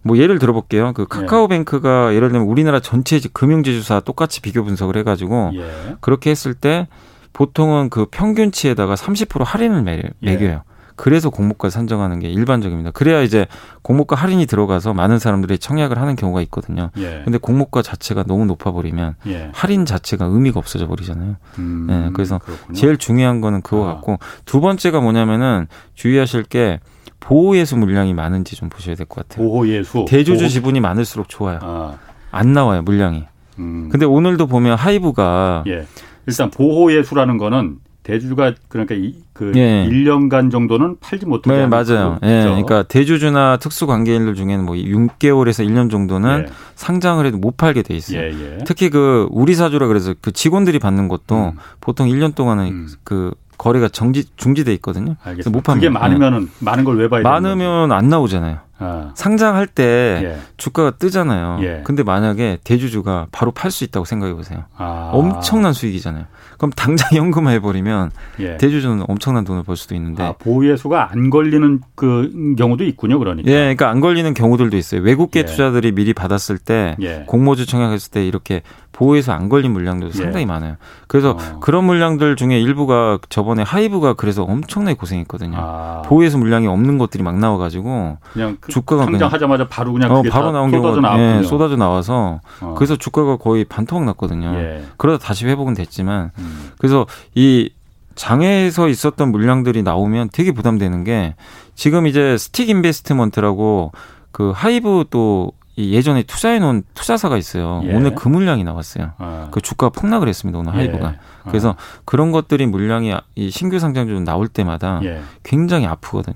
뭐 예를 들어볼게요. 그 카카오뱅크가 예. 예를 들면 우리나라 전체 금융지주사 똑같이 비교 분석을 해가지고 예. 그렇게 했을 때 보통은 그 평균치에다가 삼십 퍼센트 할인을 매, 매겨요. 예. 그래서 공모가 선정하는 게 일반적입니다. 그래야 이제 공모가 할인이 들어가서 많은 사람들이 청약을 하는 경우가 있거든요. 그런데 예. 공모가 자체가 너무 높아버리면 예. 할인 자체가 의미가 없어져 버리잖아요. 음, 네, 그래서 그렇군요. 제일 중요한 거는 그거 아. 같고 두 번째가 뭐냐면은 주의하실 게 보호예수 물량이 많은지 좀 보셔야 될 것 같아요. 보호예수. 대주주 보호. 지분이 많을수록 좋아요. 아. 안 나와요 물량이. 음. 근데 오늘도 보면 하이브가 예. 일단 보호예수라는 거는 대주주가 그러니까 이, 그 예. 일 년간 정도는 팔지 못하게 네, 맞아요. 예, 그러니까 대주주나 특수관계인들 중에는 뭐 육 개월에서 일 년 정도는 예. 상장을 해도 못 팔게 돼 있어요. 예, 예. 특히 그 우리 사주라 그래서 그 직원들이 받는 것도 음. 보통 일 년 동안은 음. 그 거래가 정지 중지돼 있거든요. 그래서 못 파는. 그게 많으면은 네. 많은 걸 왜 봐야 돼요? 많으면 안 나오잖아요. 아. 상장할 때 예. 주가가 뜨잖아요. 예. 근데 만약에 대주주가 바로 팔 수 있다고 생각해 보세요. 아. 엄청난 수익이잖아요. 그럼 당장 현금화해 버리면 예. 대주주는 엄청난 돈을 벌 수도 있는데. 아, 보유예수가 안 걸리는 그 경우도 있군요, 그러니까. 예, 그러니까 안 걸리는 경우들도 있어요. 외국계 예. 투자들이 미리 받았을 때 예. 공모주 청약했을 때 이렇게 보유에서 안 걸린 물량들도 상당히 예. 많아요. 그래서 어. 그런 물량들 중에 일부가 저번에 하이브가 그래서 엄청나게 고생했거든요. 아. 보유에서 물량이 없는 것들이 막 나와가지고 그냥 그 주가가 상장하자마자 바로 그냥 어, 바로 나온 쏟아져 나왔군요. 예, 쏟아져 나와서 어. 그래서 주가가 거의 반토막 났거든요. 예. 그러다 다시 회복은 됐지만 음. 그래서 이 장외에서 있었던 물량들이 나오면 되게 부담되는 게 지금 이제 스틱 인베스트먼트라고 그 하이브 또 예전에 투자해놓은 투자사가 있어요. 예. 오늘 그 물량이 나왔어요. 아. 그 주가가 폭락을 했습니다. 오늘 하이브가. 예. 아. 그래서 그런 것들이 물량이 이 신규 상장주 나올 때마다 예. 굉장히 아프거든요.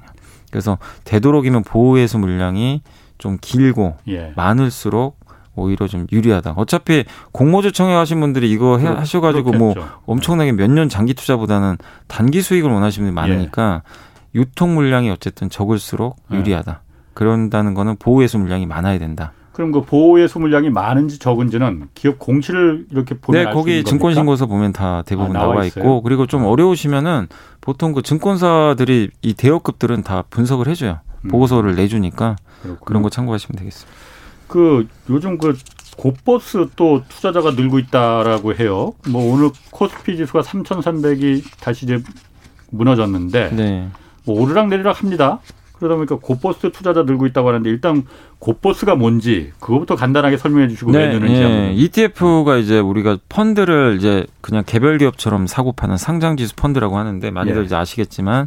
그래서 되도록이면 보호해서 물량이 좀 길고 예. 많을수록 오히려 좀 유리하다. 어차피 공모주 청약하신 분들이 이거 해, 하셔가지고 그렇겠죠. 뭐 엄청나게 몇 년 장기 투자보다는 단기 수익을 원하시는 분이 많으니까 예. 유통 물량이 어쨌든 적을수록 유리하다. 예. 그런다는 거는 보호예수 물량이 많아야 된다. 그럼 그 보호예수 물량이 많은지 적은지는 기업 공시를 이렇게 보면 네, 알 수 있는 거니까? 네. 거기 증권신고서 보면 다 대부분 아, 나와, 나와 있고 그리고 좀 어려우시면은 보통 그 증권사들이 이 대여급들은 다 분석을 해줘요. 음. 보고서를 내주니까 그렇구나. 그런 거 참고하시면 되겠습니다. 그 요즘 그 고버스 또 투자자가 늘고 있다라고 해요. 뭐 오늘 코스피 지수가 삼천삼백이 다시 이제 무너졌는데 네. 뭐 오르락내리락 합니다. 그러다 보니까 고버스 투자자 늘고 있다고 하는데 일단 고버스가 뭔지 그거부터 간단하게 설명해 주시고 왜 늘는지. 네, 네. 이티에프가 이제 우리가 펀드를 이제 그냥 개별 기업처럼 사고 파는 상장지수 펀드라고 하는데 많이들 예. 이제 아시겠지만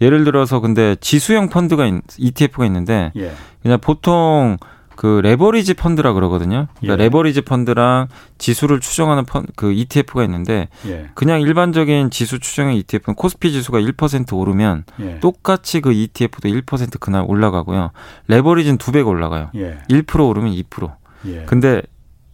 예를 들어서 근데 지수형 펀드가 이티에프가 있는데 예. 그냥 보통 그 레버리지 펀드라 그러거든요. 그러니까 예. 레버리지 펀드랑 지수를 추정하는 펀, 그 이티에프가 있는데 예. 그냥 일반적인 지수 추정형 이티에프는 코스피 지수가 일 퍼센트 오르면 예. 똑같이 그 이티에프도 일 퍼센트 그날 올라가고요. 레버리지는 두 배가 올라가요. 예. 일 퍼센트 오르면 이 퍼센트. 예. 근데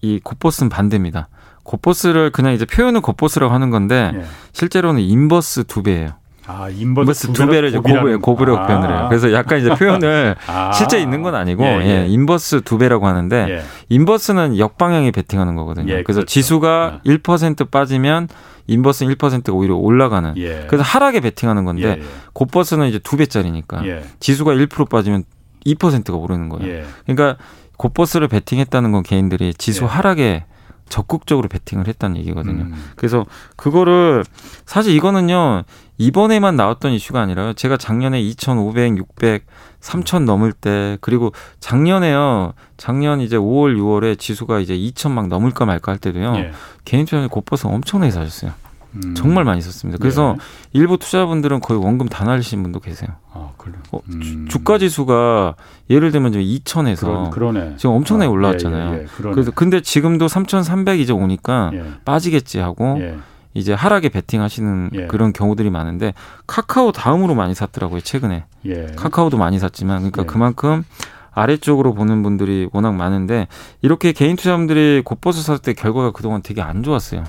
이 곱버스는 반대입니다. 곱버스를 그냥 이제 표현은 곱버스라고 하는 건데 예. 실제로는 인버스 두 배예요. 아, 인버스 두, 두 배를 고부력 고부력 아. 표현을 해요. 그래서 약간 이제 표현을 아. 실제 있는 건 아니고 예, 예. 예, 인버스 두 배라고 하는데 예. 인버스는 역방향에 베팅하는 거거든요. 예, 그래서 그렇죠. 지수가 아. 일 퍼센트 빠지면 인버스는 일 퍼센트가 오히려 올라가는. 예. 그래서 하락에 베팅하는 건데 예, 예. 곱버스는 이제 두 배짜리니까 예. 지수가 일 퍼센트 빠지면 이 퍼센트가 오르는 거예요. 예. 그러니까 곱버스를 베팅했다는 건 개인들이 지수 예. 하락에 적극적으로 베팅을 했다는 얘기거든요. 음. 그래서 그거를 사실 이거는요. 이번에만 나왔던 이슈가 아니라요. 제가 작년에 이천오백, 육백, 삼천 넘을 때 그리고 작년에요. 작년 이제 오월, 유월에 지수가 이제 이천 막 넘을까 말까 할 때도요. 예. 개인 투자자들이 곱버스 엄청나게 사셨어요. 음. 정말 많이 썼습니다. 그래서 예. 일부 투자자분들은 거의 원금 다 날리신 분도 계세요. 아, 그래요. 음. 어, 주가 지수가 예를 들면 지금 이천에서 그러, 지금 엄청나게 아, 올라왔잖아요. 예, 예, 예. 그래서 근데 지금도 삼천삼백 이제 오니까 예. 빠지겠지 하고 예. 이제 하락에 베팅하시는 예. 그런 경우들이 많은데 카카오 다음으로 많이 샀더라고요. 최근에. 예. 카카오도 많이 샀지만 그러니까 예. 그만큼 아래쪽으로 보는 분들이 워낙 많은데 이렇게 개인 투자자분들이 곱버스 샀을 때 결과가 그동안 되게 안 좋았어요.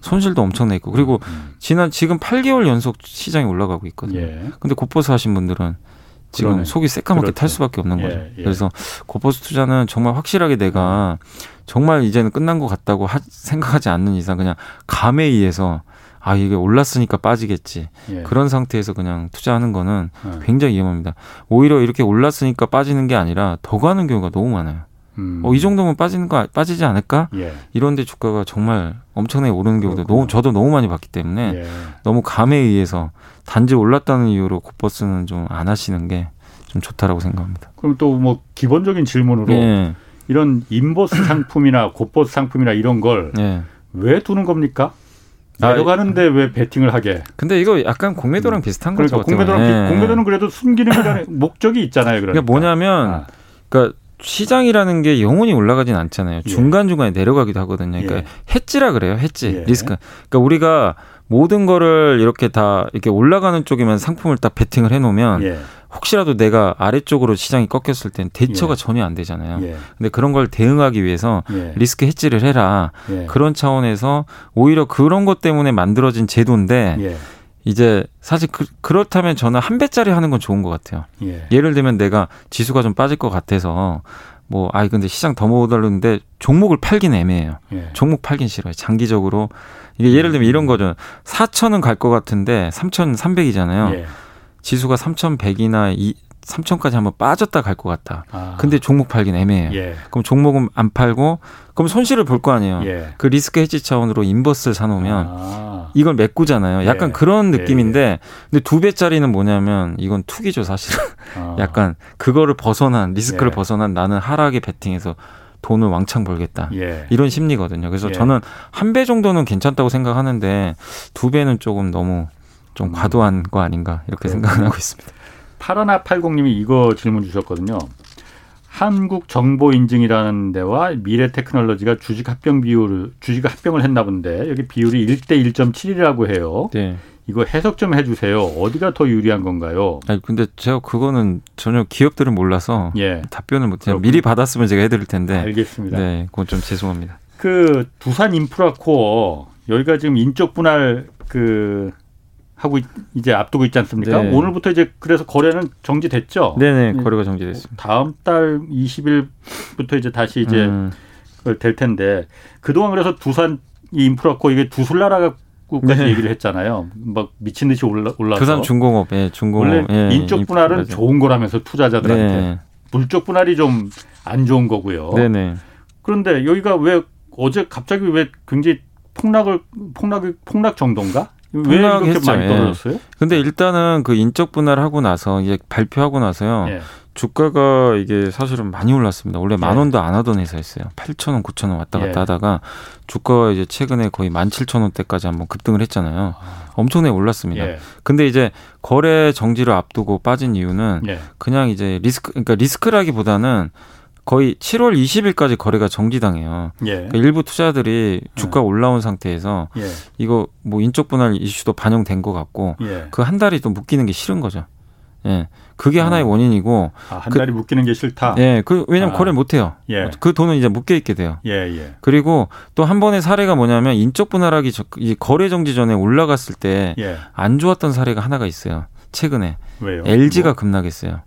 손실도 엄청나 있고 그리고 지난 지금 팔 개월 연속 시장이 올라가고 있거든요. 예. 근데 곱버스 하신 분들은 지금 그러네. 속이 새까맣게 그렇죠. 탈 수밖에 없는 예. 거죠. 예. 그래서 곱버스 투자는 정말 확실하게 내가 정말 이제는 끝난 것 같다고 하, 생각하지 않는 이상 그냥 감에 의해서 아 이게 올랐으니까 빠지겠지. 예. 그런 상태에서 그냥 투자하는 거는 예. 굉장히 위험합니다. 오히려 이렇게 올랐으니까 빠지는 게 아니라 더 가는 경우가 너무 많아요. 음. 어, 이 정도면 빠지는 거 빠지지 않을까? 예. 이런데 주가가 정말 엄청나게 오르는 경우도 너무 저도 너무 많이 봤기 때문에 예. 너무 감에 의해서 단지 올랐다는 이유로 곱버스는 좀 안 하시는 게 좀 좋다라고 생각합니다. 그럼 또 뭐 기본적인 질문으로 예. 이런 인버스 상품이나 곱버스 상품이나 이런 걸 예. 왜 두는 겁니까? 내려가는데 아, 왜 베팅을 하게? 근데 이거 약간 공매도랑 음. 비슷한 그러니까 거죠. 공매도랑 예. 공매도는 그래도 숨기는 목적이 있잖아요. 그러니까, 그러니까 뭐냐면 아. 그러니까. 시장이라는 게 영원히 올라가진 않잖아요. 중간중간에 내려가기도 하거든요. 그러니까 예. 해지라 그래요. 해지. 예. 리스크. 그러니까 우리가 모든 거를 이렇게 다 이렇게 올라가는 쪽에만 상품을 딱 베팅을 해놓으면 예. 혹시라도 내가 아래쪽으로 시장이 꺾였을 땐 대처가 예. 전혀 안 되잖아요. 그런데 예. 그런 걸 대응하기 위해서 예. 리스크 해지를 해라. 예. 그런 차원에서 오히려 그런 것 때문에 만들어진 제도인데 예. 이제 사실 그, 그렇다면 저는 한 배짜리 하는 건 좋은 것 같아요. 예. 예를 들면 내가 지수가 좀 빠질 것 같아서 뭐 아이 근데 시장 더 못 오르는데 종목을 팔긴 애매해요. 예. 종목 팔긴 싫어요. 장기적으로 이게 예를 들면 이런 거죠. 사천은 갈 것 같은데 삼천삼백이잖아요. 예. 지수가 삼천백이나 삼천까지 한번 빠졌다 갈 것 같다. 아. 근데 종목 팔긴 애매해요. 예. 그럼 종목은 안 팔고 그럼 손실을 볼 거 아니에요. 예. 그 리스크 해지 차원으로 인버스를 사놓으면 아. 이걸 메꾸잖아요. 약간 예. 그런 느낌인데 예. 근데 두 배짜리는 뭐냐면 이건 투기죠 사실은. 아. 약간 그거를 벗어난 리스크를 예. 벗어난 나는 하락에 베팅해서 돈을 왕창 벌겠다. 예. 이런 심리거든요. 그래서 예. 저는 한 배 정도는 괜찮다고 생각하는데 두 배는 조금 너무 좀 과도한 거 아닌가 이렇게 네. 생각을 하고 있습니다. 팔천백팔십님이 이거 질문 주셨거든요. 한국정보인증이라는 데와 미래테크놀로지가 주식 합병 비율을 주식 합병을 했나 본데 여기 비율이 일 대 일 점 칠이라고 해요. 네. 이거 해석 좀 해주세요. 어디가 더 유리한 건가요? 아니, 근데 제가 그거는 전혀 기업들은 몰라서 예. 답변을 못해요. 미리 받았으면 제가 해드릴 텐데. 알겠습니다. 네, 그건 좀 죄송합니다. 그 두산인프라코어 여기가 지금 인적 분할 그 하고 이제 앞두고 있지 않습니까? 네. 오늘부터 이제 그래서 거래는 정지됐죠? 네네, 거래가 정지됐습니다. 다음 달 이십일부터 이제 다시 이제 음. 그걸 될 텐데 그동안 그래서 두산 이 인프라코 이게 두술나라고까지 네. 얘기를 했잖아요. 막 미친 듯이 올라 올라서. 두산중공업, 예, 중공업. 원래 예, 인적 분할은 인프라죠. 좋은 거라면서 투자자들한테 네. 물적 분할이 좀 안 좋은 거고요. 네네. 그런데 여기가 왜 어제 갑자기 왜 굉장히 폭락을 폭락이 폭락 정도인가? 왜 이렇게 많이 떨어졌어요? 예. 근데 일단은 그 인적 분할하고 나서 이제 발표하고 나서요. 예. 주가가 이게 사실은 많이 올랐습니다. 원래 예. 만 원도 안 하던 회사였어요. 팔천 원, 구천 원 왔다 갔다 예. 하다가 주가가 이제 최근에 거의 만 칠천 원대까지 한번 급등을 했잖아요. 엄청나게 올랐습니다. 예. 근데 이제 거래 정지를 앞두고 빠진 이유는 예. 그냥 이제 리스크 그러니까 리스크라기보다는 거의 칠월 이십일까지 거래가 정지당해요. 예. 그러니까 일부 투자들이 주가 올라온 상태에서 예. 이거 뭐 인적 분할 이슈도 반영된 것 같고 예. 그 한 달이 또 묶이는 게 싫은 거죠. 예, 그게 음. 하나의 원인이고 아, 한 그, 달이 묶이는 게 싫다. 예, 그 왜냐면 아. 거래 못 해요. 예. 그 돈은 이제 묶여 있게 돼요. 예, 예. 그리고 또 한 번의 사례가 뭐냐면 인적 분할하기 거래 정지 전에 올라갔을 때 안 예. 좋았던 사례가 하나가 있어요. 최근에 왜요? 엘지가 뭐? 급락했어요.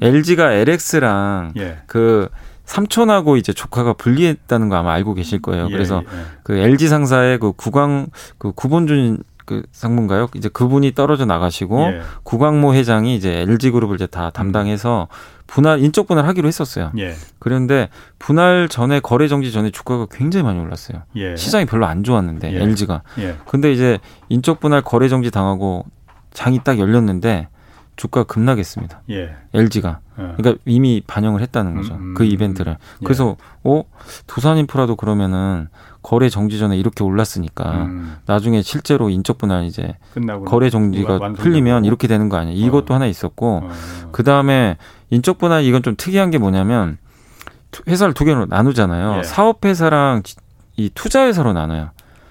엘지가 엘엑스랑 예. 그 삼촌하고 이제 조카가 분리했다는 거 아마 알고 계실 거예요. 그래서 예, 예. 그 엘지 상사의 그 구광 그 구본준 그 상무인가요? 이제 그분이 떨어져 나가시고 예. 구광모 회장이 이제 엘지 그룹을 이제 다 담당해서 분할 인적 분할하기로 했었어요. 예. 그런데 분할 전에 거래 정지 전에 주가가 굉장히 많이 올랐어요. 예. 시장이 별로 안 좋았는데 예. 엘지가. 예. 근데 이제 인적 분할 거래 정지 당하고 장이 딱 열렸는데. 주가 급락했습니다. 예. 엘지가. 예. 그러니까 이미 반영을 했다는 거죠. 음, 음, 그 이벤트를. 예. 그래서 어? 두산인프라도 그러면은 거래 정지 전에 이렇게 올랐으니까 음. 나중에 실제로 인적 분할 이제 끝나고 거래 정지가 풀리면 이렇게 되는 거 아니에요. 이것도 어. 하나 있었고 어. 그다음에 인적 분할 이건 좀 특이한 게 뭐냐면 회사를 두 개로 나누잖아요. 예. 사업 회사랑 이 투자 회사로 나눠요.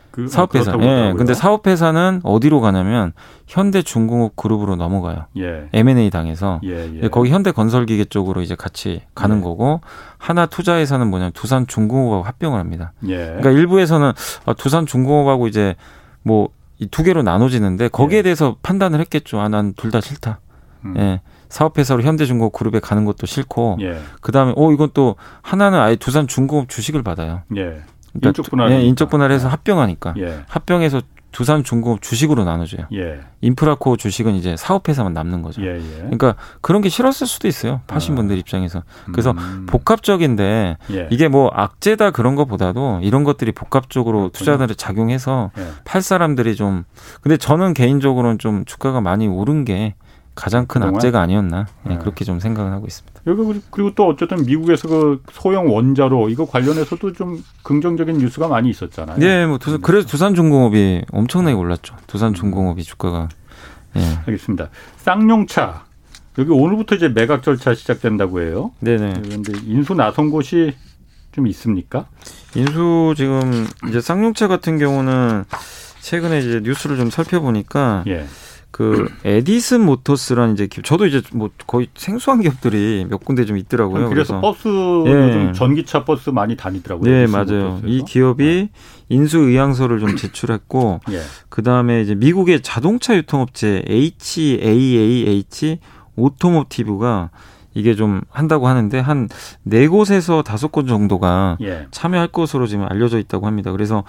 그, 사업회사. 예. 근데 사업회사는 어디로 가냐면 현대중공업 그룹으로 넘어가요. 예. 엠 앤 에이 당해서 예, 예. 거기 현대건설기계 쪽으로 이제 같이 가는 예. 거고 하나 투자회사는 뭐냐면 두산중공업하고 합병을 합니다. 예. 그러니까 일부에서는 두산중공업하고 이제 뭐 두 개로 나눠지는데 거기에 예. 대해서 판단을 했겠죠. 아, 난 둘 다 싫다. 음. 예. 사업회사로 현대중공업 그룹에 가는 것도 싫고 예. 그다음에 어 이건 또 하나는 아예 두산중공업 주식을 받아요. 예. 그러니까 인적 분할, 예, 인적 분할해서 합병하니까 예. 합병해서 두산중공업 주식으로 나눠줘요. 예. 인프라코어 주식은 이제 사업회사만 남는 거죠. 예, 예. 그러니까 그런 게 싫었을 수도 있어요. 파신 아. 분들 입장에서. 그래서 음. 복합적인데 예. 이게 뭐 악재다 그런 것보다도 이런 것들이 복합적으로 투자들을 작용해서 예. 팔 사람들이 좀. 근데 저는 개인적으로는 좀 주가가 많이 오른 게 가장 큰 그동안? 악재가 아니었나 네, 네. 그렇게 좀 생각을 하고 있습니다. 여기 그리고 또 어쨌든 미국에서 그 소형 원자로 이거 관련해서도 좀 긍정적인 뉴스가 많이 있었잖아요. 네, 뭐 두산, 그래서 두산중공업이 엄청나게 올랐죠. 두산중공업이 주가가. 네. 알겠습니다. 쌍용차 여기 오늘부터 이제 매각 절차 시작된다고 해요. 네네. 그런데 인수 나선 곳이 좀 있습니까? 인수 지금 이제 쌍용차 같은 경우는 최근에 이제 뉴스를 좀 살펴보니까 예. 그 에디슨 모터스라는 이제 저도 이제 뭐 거의 생소한 기업들이 몇 군데 좀 있더라고요. 그래서, 그래서. 버스 예. 요즘 전기차 버스 많이 다니더라고요. 네, 맞아요. 모터스에서. 이 기업이 어. 인수 의향서를 좀 제출했고 예. 그다음에 이제 미국의 자동차 유통업체 에이치 에이 에이 에이치 오토모티브가 이게 좀 한다고 하는데 한 네 곳에서 다섯 곳 정도가 예. 참여할 것으로 지금 알려져 있다고 합니다. 그래서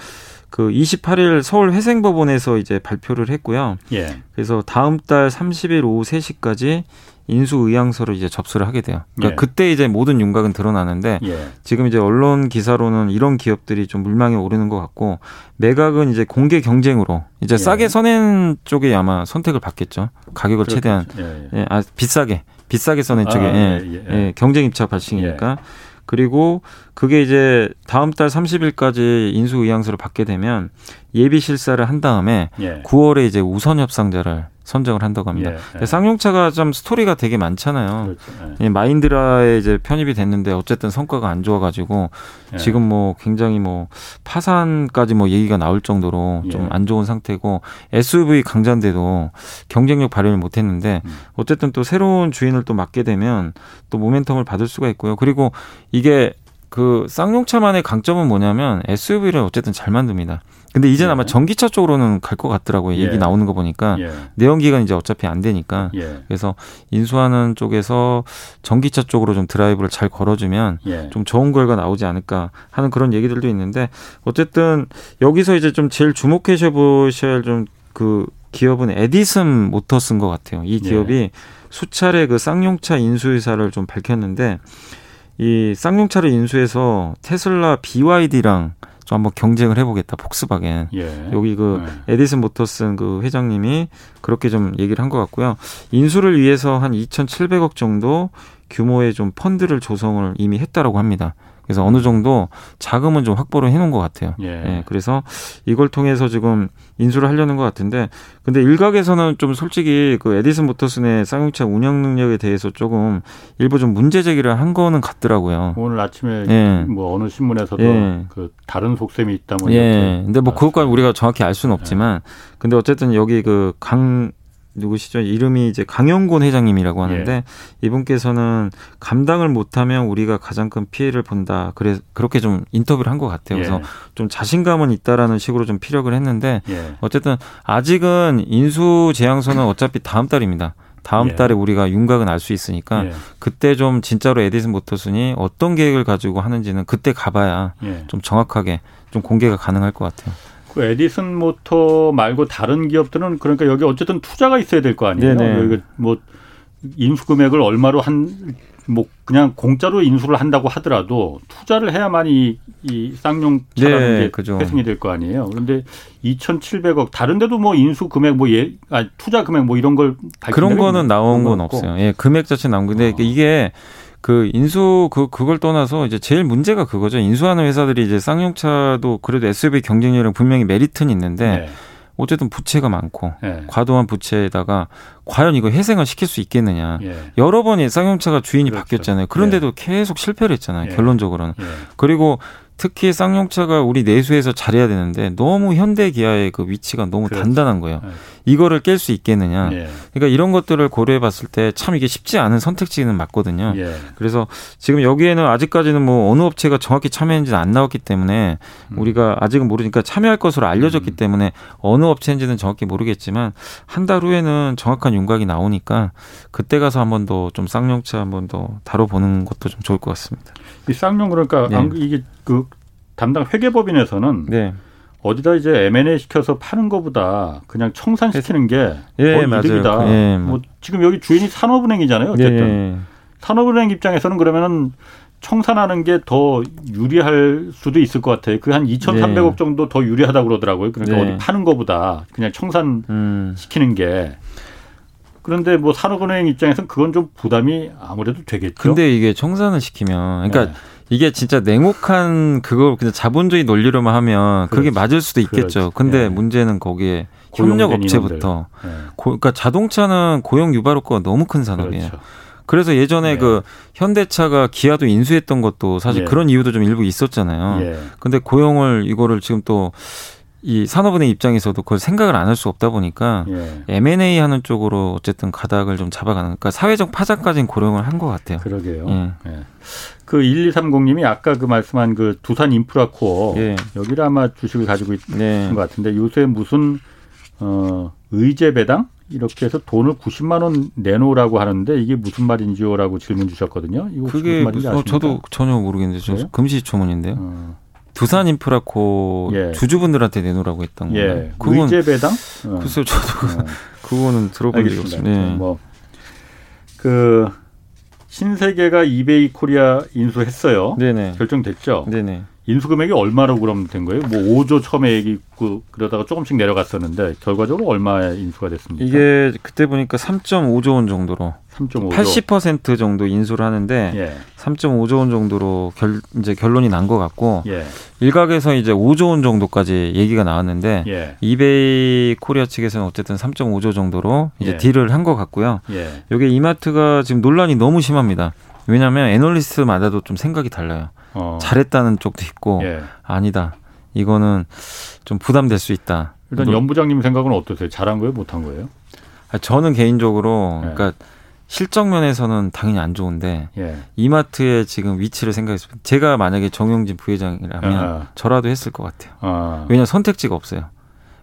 그 이십팔 일 서울 회생법원에서 이제 발표를 했고요. 예. 그래서 다음 달 삼십 일 오후 세 시까지 인수 의향서를 이제 접수를 하게 돼요. 그러니까 예. 그때 이제 모든 윤곽은 드러나는데 예. 지금 이제 언론 기사로는 이런 기업들이 좀 물망에 오르는 것 같고 매각은 이제 공개 경쟁으로 이제 예. 싸게 써낸 쪽에 아마 선택을 받겠죠. 가격을 그렇겠죠. 최대한 예, 예. 예, 아, 비싸게 비싸게 써낸 아, 쪽에 예, 예, 예. 예, 경쟁 입찰 발생이니까. 예. 그리고 그게 이제 다음 달 삼십 일까지 인수 의향서를 받게 되면 예비 실사를 한 다음에 예. 구월에 이제 우선 협상자를 선정을 한다고 합니다. 예. 쌍용차가 좀 스토리가 되게 많잖아요. 그렇죠. 예. 마인드라에 이제 편입이 됐는데 어쨌든 성과가 안 좋아가지고 예. 지금 뭐 굉장히 뭐 파산까지 뭐 얘기가 나올 정도로 예. 좀 안 좋은 상태고 에스유브이 강자인데도 경쟁력 발휘를 못했는데 음. 어쨌든 또 새로운 주인을 또 맡게 되면 또 모멘텀을 받을 수가 있고요. 그리고 이게 그 쌍용차만의 강점은 뭐냐면 에스유브이를 어쨌든 잘 만듭니다. 근데 이제는 예. 아마 전기차 쪽으로는 갈 것 같더라고요. 예. 얘기 나오는 거 보니까 예. 내연기관 이제 어차피 안 되니까 예. 그래서 인수하는 쪽에서 전기차 쪽으로 좀 드라이브를 잘 걸어주면 예. 좀 좋은 결과 나오지 않을까 하는 그런 얘기들도 있는데 어쨌든 여기서 이제 좀 제일 주목해 보셔야 할 좀 그 기업은 에디슨 모터스인 것 같아요. 이 기업이 예. 수차례 그 쌍용차 인수 의사를 좀 밝혔는데. 이 쌍용차를 인수해서 테슬라 비와이디랑 좀 한번 경쟁을 해보겠다. 폭스바겐. 예. 여기 그 예. 에디슨 모터슨 그 회장님이 그렇게 좀 얘기를 한 것 같고요. 인수를 위해서 한 이천칠백억 정도 규모의 좀 펀드를 조성을 이미 했다라고 합니다. 그래서 어느 정도 자금은 좀 확보를 해놓은 것 같아요. 예. 예. 그래서 이걸 통해서 지금 인수를 하려는 것 같은데, 근데 일각에서는 좀 솔직히 그 에디슨 모터슨의 쌍용차 운영 능력에 대해서 조금 일부 좀 문제 제기를 한 거는 같더라고요. 오늘 아침에 예. 뭐 어느 신문에서도 예. 그 다른 속셈이 있다 뭐. 예. 근데 뭐 그것까지 우리가 정확히 알 수는 없지만, 예. 근데 어쨌든 여기 그 강 누구시죠? 이름이 이제 강영곤 회장님이라고 하는데 예. 이분께서는 감당을 못하면 우리가 가장 큰 피해를 본다. 그래 그렇게 좀 인터뷰를 한 것 같아요. 예. 그래서 좀 자신감은 있다라는 식으로 좀 피력을 했는데 예. 어쨌든 아직은 인수 재향서는 어차피 다음 달입니다. 다음 예. 달에 우리가 윤곽은 알 수 있으니까 예. 그때 좀 진짜로 에디슨 모터슨이 어떤 계획을 가지고 하는지는 그때 가봐야 예. 좀 정확하게 좀 공개가 가능할 것 같아요. 그 에디슨 모터 말고 다른 기업들은 그러니까 여기 어쨌든 투자가 있어야 될 거 아니에요. 여기 뭐 인수 금액을 얼마로 한 뭐 그냥 공짜로 인수를 한다고 하더라도 투자를 해야만이 이 쌍용차라는 네, 게 그죠. 회생이 될 거 아니에요. 그런데 이천칠백억 다른데도 뭐 인수 금액 뭐 예, 아니, 투자 금액 뭐 이런 걸 그런 거는 나온 건 없고. 없어요. 예, 금액 자체 나온 건데 어. 이게. 그 인수 그 그걸 떠나서 이제 제일 문제가 그거죠. 인수하는 회사들이 이제 쌍용차도 그래도 에스유브이 경쟁률은 분명히 메리트는 있는데 네. 어쨌든 부채가 많고 네. 과도한 부채에다가 과연 이거 회생을 시킬 수 있겠느냐. 네. 여러 번이 쌍용차가 주인이 그렇죠. 바뀌었잖아요. 그런데도 네. 계속 실패를 했잖아요. 네. 결론적으로는. 네. 그리고 특히 쌍용차가 우리 내수에서 잘해야 되는데 너무 현대기아의 그 위치가 너무 그렇죠. 단단한 거예요. 네. 이거를 깰 수 있겠느냐. 예. 그러니까 이런 것들을 고려해 봤을 때 참 이게 쉽지 않은 선택지는 맞거든요. 예. 그래서 지금 여기에는 아직까지는 뭐 어느 업체가 정확히 참여했는지는 안 나왔기 때문에 음. 우리가 아직은 모르니까 참여할 것으로 알려졌기 음. 때문에 어느 업체인지는 정확히 모르겠지만 한 달 후에는 정확한 윤곽이 나오니까 그때 가서 한 번 더 좀 쌍용차 한 번 더 다뤄보는 것도 좀 좋을 것 같습니다. 이 쌍용 그러니까 네. 이게 그 담당 회계법인에서는 네. 어디다 이제 엠 앤 에이 시켜서 파는 거보다 그냥 청산시키는 게 예, 더 이득이다. 예, 뭐 지금 여기 주인이 산업은행이잖아요. 어쨌든 예, 예. 산업은행 입장에서는 그러면은 청산하는 게 더 유리할 수도 있을 것 같아요. 그 한 이천삼백억 예. 정도 더 유리하다고 그러더라고요. 그러니까 예. 어디 파는 거보다 그냥 청산시키는 음. 게. 그런데 뭐 산업은행 입장에서는 그건 좀 부담이 아무래도 되겠죠. 근데 이게 청산을 시키면 그러니까. 예. 이게 진짜 냉혹한 그걸 그냥 자본주의 논리로만 하면 그렇지. 그게 맞을 수도 있겠죠. 그렇지. 근데 예. 문제는 거기에 협력 업체부터. 예. 그러니까 자동차는 고용 유발 효과가 너무 큰 산업이에요. 그렇죠. 그래서 예전에 예. 그 현대차가 기아도 인수했던 것도 사실 예. 그런 이유도 좀 일부 있었잖아요. 예. 근데 고용을 이거를 지금 또 이 산업은행 입장에서도 그걸 생각을 안 할 수 없다 보니까 예. 엠 앤 에이 하는 쪽으로 어쨌든 가닥을 좀 잡아가는, 그러니까 사회적 파장까지는 고려를 한 것 같아요. 그러게요. 예. 예. 그 일이삼공님이 아까 그 말씀한 그 두산인프라코어 예. 여기를 아마 주식을 가지고 있는 예. 것 같은데 요새 무슨 어, 의제 배당 이렇게 해서 돈을 구십만 원 내놓으라고 하는데 이게 무슨 말인지요라고 질문 주셨거든요. 이거 그게 무슨 말인지 저도 전혀 모르겠는데 저 금시초문인데요. 어. 두산인프라코 예. 주주분들한테 내놓으라고 했던 거예요. 예. 그건 의제 배당? 글쎄요, 저도 어. 그거는 들어본 적이 없습니다. 예. 뭐 그 신세계가 이베이 코리아 인수했어요. 네네. 결정됐죠. 네네. 인수 금액이 얼마로 그럼 된 거예요? 뭐 오조 처음에 얘기했고 그러다가 조금씩 내려갔었는데 결과적으로 얼마에 인수가 됐습니까? 이게 그때 보니까 삼점오조 원 정도로 삼점오조 팔십 퍼센트 정도 인수를 하는데 예. 삼점오조 원 정도로 결, 이제 결론이 난 것 같고 예. 일각에서 이제 오조 원 정도까지 얘기가 나왔는데 예. 이베이 코리아 측에서는 어쨌든 삼점오조 정도로 이제 예. 딜을 한 것 같고요. 예. 이게 이마트가 지금 논란이 너무 심합니다. 왜냐하면 애널리스트마다도 좀 생각이 달라요. 어. 잘했다는 쪽도 있고 예. 아니다. 이거는 좀 부담될 수 있다. 일단 연 부장님 생각은 어떠세요? 잘한 거예요? 못한 거예요? 저는 개인적으로 예. 그러니까 실적 면에서는 당연히 안 좋은데 예. 이마트의 지금 위치를 생각했습니다. 제가 만약에 정용진 부회장이라면 아. 저라도 했을 것 같아요. 아. 왜냐하면 선택지가 없어요.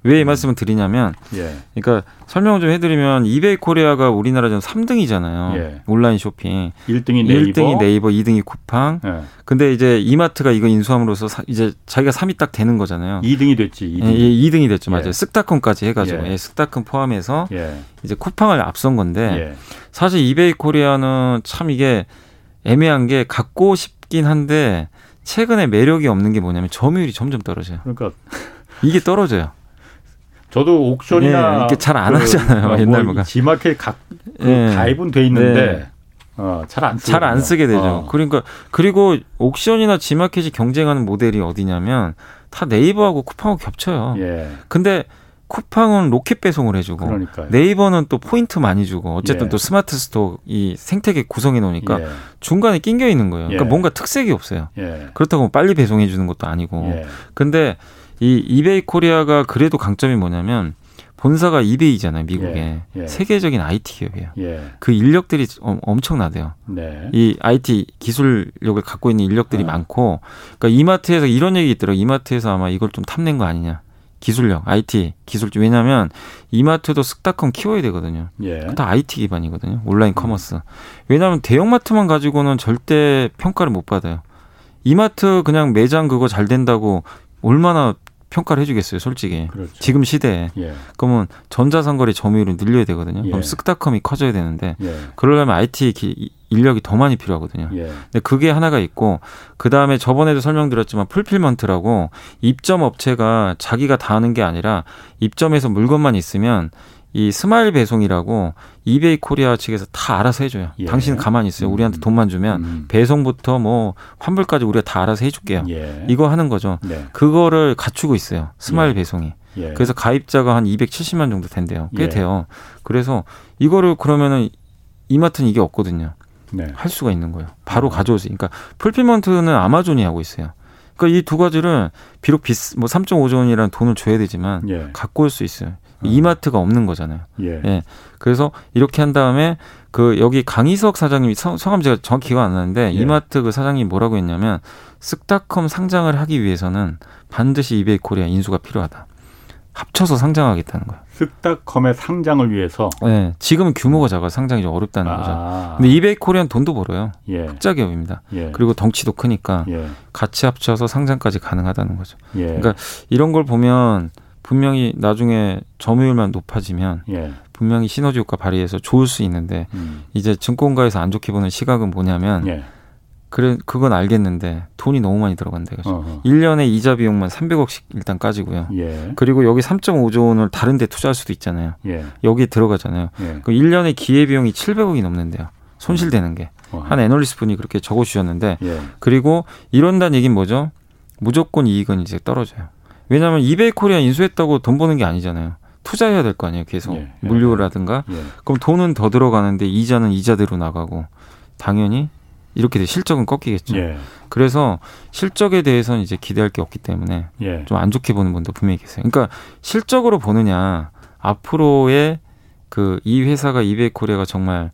왜 이 말씀을 드리냐면 예. 그러니까 설명을 좀 해드리면 이베이 코리아가 우리나라 지금 삼등이잖아요. 예. 온라인 쇼핑. 일등이 네이버. 일등이 네이버, 이등이 쿠팡. 예. 근데 이제 이마트가 이거 인수함으로써 사, 이제 자기가 삼이 딱 되는 거잖아요. 이등이 됐지. 이등이, 예, 예, 이등이 됐죠. 맞아요. 예. 쓱닷컴까지 해가지고 예. 예, 쓱닷컴 포함해서 예. 이제 쿠팡을 앞선 건데 예. 사실 이베이 코리아는 참 이게 애매한 게 갖고 싶긴 한데 최근에 매력이 없는 게 뭐냐면 점유율이 점점 떨어져요. 그러니까 이게 떨어져요. 저도 옥션이나 네, 이렇게 잘 안 그, 하잖아요. 그, 옛날보다 뭐 지마켓 가, 그 네. 가입은 돼 있는데 잘 안 잘 안 네. 어, 쓰게 되죠. 어. 그러니까 그리고 옥션이나 지마켓이 경쟁하는 모델이 어디냐면 다 네이버하고 쿠팡하고 겹쳐요. 예. 근데 쿠팡은 로켓 배송을 해주고 그러니까요. 네이버는 또 포인트 많이 주고 어쨌든 예. 또 스마트 스토어 이 생태계 구성해 놓으니까 예. 중간에 낑겨 있는 거예요. 그러니까 예. 뭔가 특색이 없어요. 예. 그렇다고 빨리 배송해 주는 것도 아니고. 예. 근데 이 이베이 코리아가 그래도 강점이 뭐냐면 본사가 이베이잖아요, 미국에. 예, 예. 세계적인 아이티 기업이에요. 예. 그 인력들이 엄청나대요. 네. 이 아이티 기술력을 갖고 있는 인력들이 어. 많고, 그러니까 이마트에서 이런 얘기 있더라고요. 이마트에서 아마 이걸 좀 탐낸 거 아니냐. 기술력, 아이티 기술. 왜냐하면 이마트도 쓱닷컴 키워야 되거든요. 예. 다 아이티 기반이거든요. 온라인 음. 커머스. 왜냐하면 대형마트만 가지고는 절대 평가를 못 받아요. 이마트 그냥 매장 그거 잘 된다고 얼마나 평가를 해주겠어요, 솔직히. 그렇죠. 지금 시대에. 예. 그러면 전자상거래 점유율을 늘려야 되거든요. 예. 그럼 쓱닷컴이 커져야 되는데 예. 그러려면 아이티 기, 인력이 더 많이 필요하거든요. 예. 근데 그게 하나가 있고 그다음에 저번에도 설명드렸지만 풀필먼트라고 입점 업체가 자기가 다 하는 게 아니라 입점해서 물건만 있으면 이 스마일 배송이라고 이베이 코리아 측에서 다 알아서 해줘요. 예. 당신 가만히 있어요. 우리한테 돈만 주면 음. 배송부터 뭐 환불까지 우리가 다 알아서 해줄게요. 예. 이거 하는 거죠. 네. 그거를 갖추고 있어요. 스마일 예. 배송이. 예. 그래서 가입자가 한 이백칠십만 정도 된대요. 꽤 예. 돼요. 그래서 이거를 그러면은 이마트는 이게 없거든요. 네. 할 수가 있는 거예요. 바로 가져오세요. 그러니까 풀필먼트는 아마존이 하고 있어요. 그러니까 이 두 가지를 비록 비스, 뭐 삼점오조 원이라는 돈을 줘야 되지만 예. 갖고 올 수 있어요. 이마트가 없는 거잖아요. 예. 예. 그래서 이렇게 한 다음에 그 여기 강희석 사장님이 성함 제가 정확히 기억 안 나는데 예. 이마트 그 사장님이 뭐라고 했냐면 쓱닷컴 상장을 하기 위해서는 반드시 이베이 코리아 인수가 필요하다. 합쳐서 상장하겠다는 거예요. 쓱닷컴의 상장을 위해서? 네. 지금은 규모가 작아서 상장이 좀 어렵다는 아. 거죠. 근데 이베이 코리아는 돈도 벌어요. 예. 흑자기업입니다. 예. 그리고 덩치도 크니까 예. 같이 합쳐서 상장까지 가능하다는 거죠. 예. 그러니까 이런 걸 보면 분명히 나중에 점유율만 높아지면 예. 분명히 시너지 효과 발휘해서 좋을 수 있는데 음. 이제 증권가에서 안 좋게 보는 시각은 뭐냐면 예. 그래, 그건 알겠는데 돈이 너무 많이 들어간다. 그렇죠? 일 년에 이자 비용만 삼백억씩 일단 까지고요. 예. 그리고 여기 삼점오조 원을 다른 데 투자할 수도 있잖아요. 예. 여기 들어가잖아요. 예. 그 일 년에 기회비용이 칠백억이 넘는데요. 손실되는 게. 어허. 한 애널리스트 분이 그렇게 적어주셨는데 예. 그리고 이런다는 얘기는 뭐죠? 무조건 이익은 이제 떨어져요. 왜냐하면 이베이 코리아 인수했다고 돈 버는 게 아니잖아요. 투자해야 될 거 아니에요. 계속 예, 예, 물류라든가. 예. 그럼 돈은 더 들어가는데 이자는 이자대로 나가고 당연히 이렇게 실적은 꺾이겠죠. 예. 그래서 실적에 대해서는 이제 기대할 게 없기 때문에 예. 좀 안 좋게 보는 분도 분명히 계세요. 그러니까 실적으로 보느냐, 앞으로의 그 이 회사가 이베이 코리아가 정말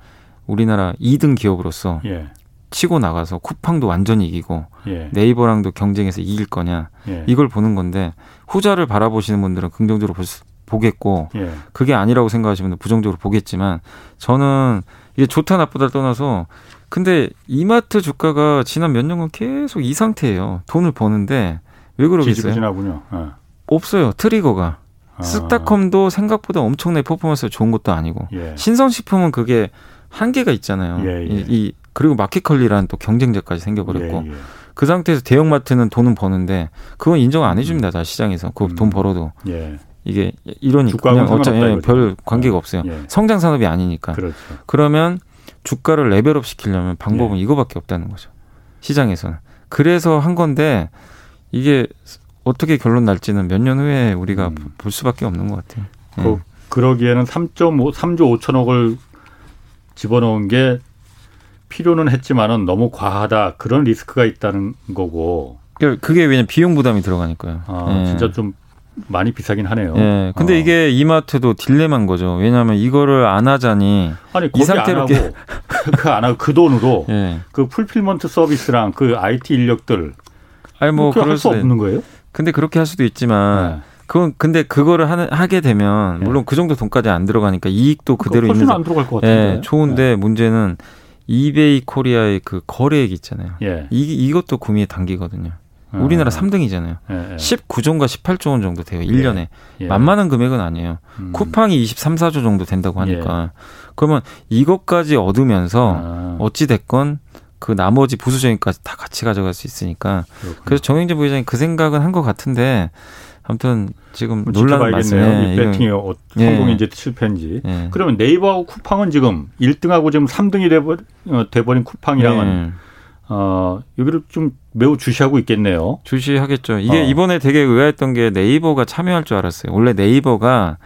우리나라 이 등 기업으로서 예. 치고 나가서 쿠팡도 완전히 이기고 예. 네이버랑도 경쟁해서 이길 거냐 예. 이걸 보는 건데, 후자를 바라보시는 분들은 긍정적으로 볼 수, 보겠고 예. 그게 아니라고 생각하시는 분들은 부정적으로 보겠지만, 저는 이게 좋다 나쁘다를 떠나서, 근데 이마트 주가가 지난 몇 년간 계속 이 상태예요. 돈을 버는데 왜 그러겠어요? 지지부진하군요. 네. 없어요. 트리거가. 아. 쓱닷컴도 생각보다 엄청나게 퍼포먼스가 좋은 것도 아니고 예. 신선식품은 그게 한계가 있잖아요. 예, 예. 이, 이 그리고 마켓컬리라는 또 경쟁자까지 생겨버렸고 예, 예. 그 상태에서 대형마트는 돈은 버는데 그건 인정 안 해줍니다. 다 시장에서. 그 돈 음. 벌어도. 예. 이게 이러니까 그냥 어차피 별 관계가 네. 없어요. 예. 성장 산업이 아니니까. 그렇죠. 그러면 주가를 레벨업 시키려면 방법은 예. 이거밖에 없다는 거죠. 시장에서는. 그래서 한 건데 이게 어떻게 결론 날지는 몇 년 후에 우리가 음. 볼 수밖에 없는 것 같아요. 그, 예. 그러기에는 삼 점 오, 삼조 오천억을 집어넣은 게 필요는 했지만은 너무 과하다. 그런 리스크가 있다는 거고. 그게 왜냐면 비용 부담이 들어가니까요. 아, 예. 진짜 좀. 많이 비싸긴 하네요. 예. 근데 어. 이게 이마트도 딜레마인 거죠. 왜냐하면 이거를 안 하자니. 아니, 거기 이 상태로 안 하고, 그 안 하고 그 돈으로 예. 그 풀필먼트 서비스랑 그 아이티 인력들. 아니 뭐 그럴 수 없는 거예요? 근데 그렇게 할 수도 있지만, 네. 그건 근데 그거를 하는 하게 되면 물론 예. 그 정도 돈까지 안 들어가니까 이익도 그대로 있는. 훨씬 안 들어갈 것 같은데. 예. 좋은데 예. 문제는 이베이 코리아의 그 거래액 있잖아요. 예. 이 이것도 구미에 담기거든요. 우리나라 삼 등이잖아요. 예, 예. 십구조인가 십팔조 원 정도 돼요. 일 년에. 예, 예. 만만한 금액은 아니에요. 음. 쿠팡이 이십삼, 사조 정도 된다고 하니까. 예. 그러면 이것까지 얻으면서 아. 어찌 됐건 그 나머지 부수적인까지 다 같이 가져갈 수 있으니까. 그렇구나. 그래서 정영진 부회장이 그 생각은 한 것 같은데, 아무튼 지금 논란이 많네요. 이 배팅이 예. 성공인지 실패인지. 예. 그러면 네이버하고 쿠팡은 지금 일 등하고 지금 삼 등이 돼버린 쿠팡이랑은 예. 어, 여기를 좀 매우 주시하고 있겠네요. 주시하겠죠. 이게 어. 이번에 되게 의아했던 게 네이버가 참여할 줄 알았어요. 원래 네이버가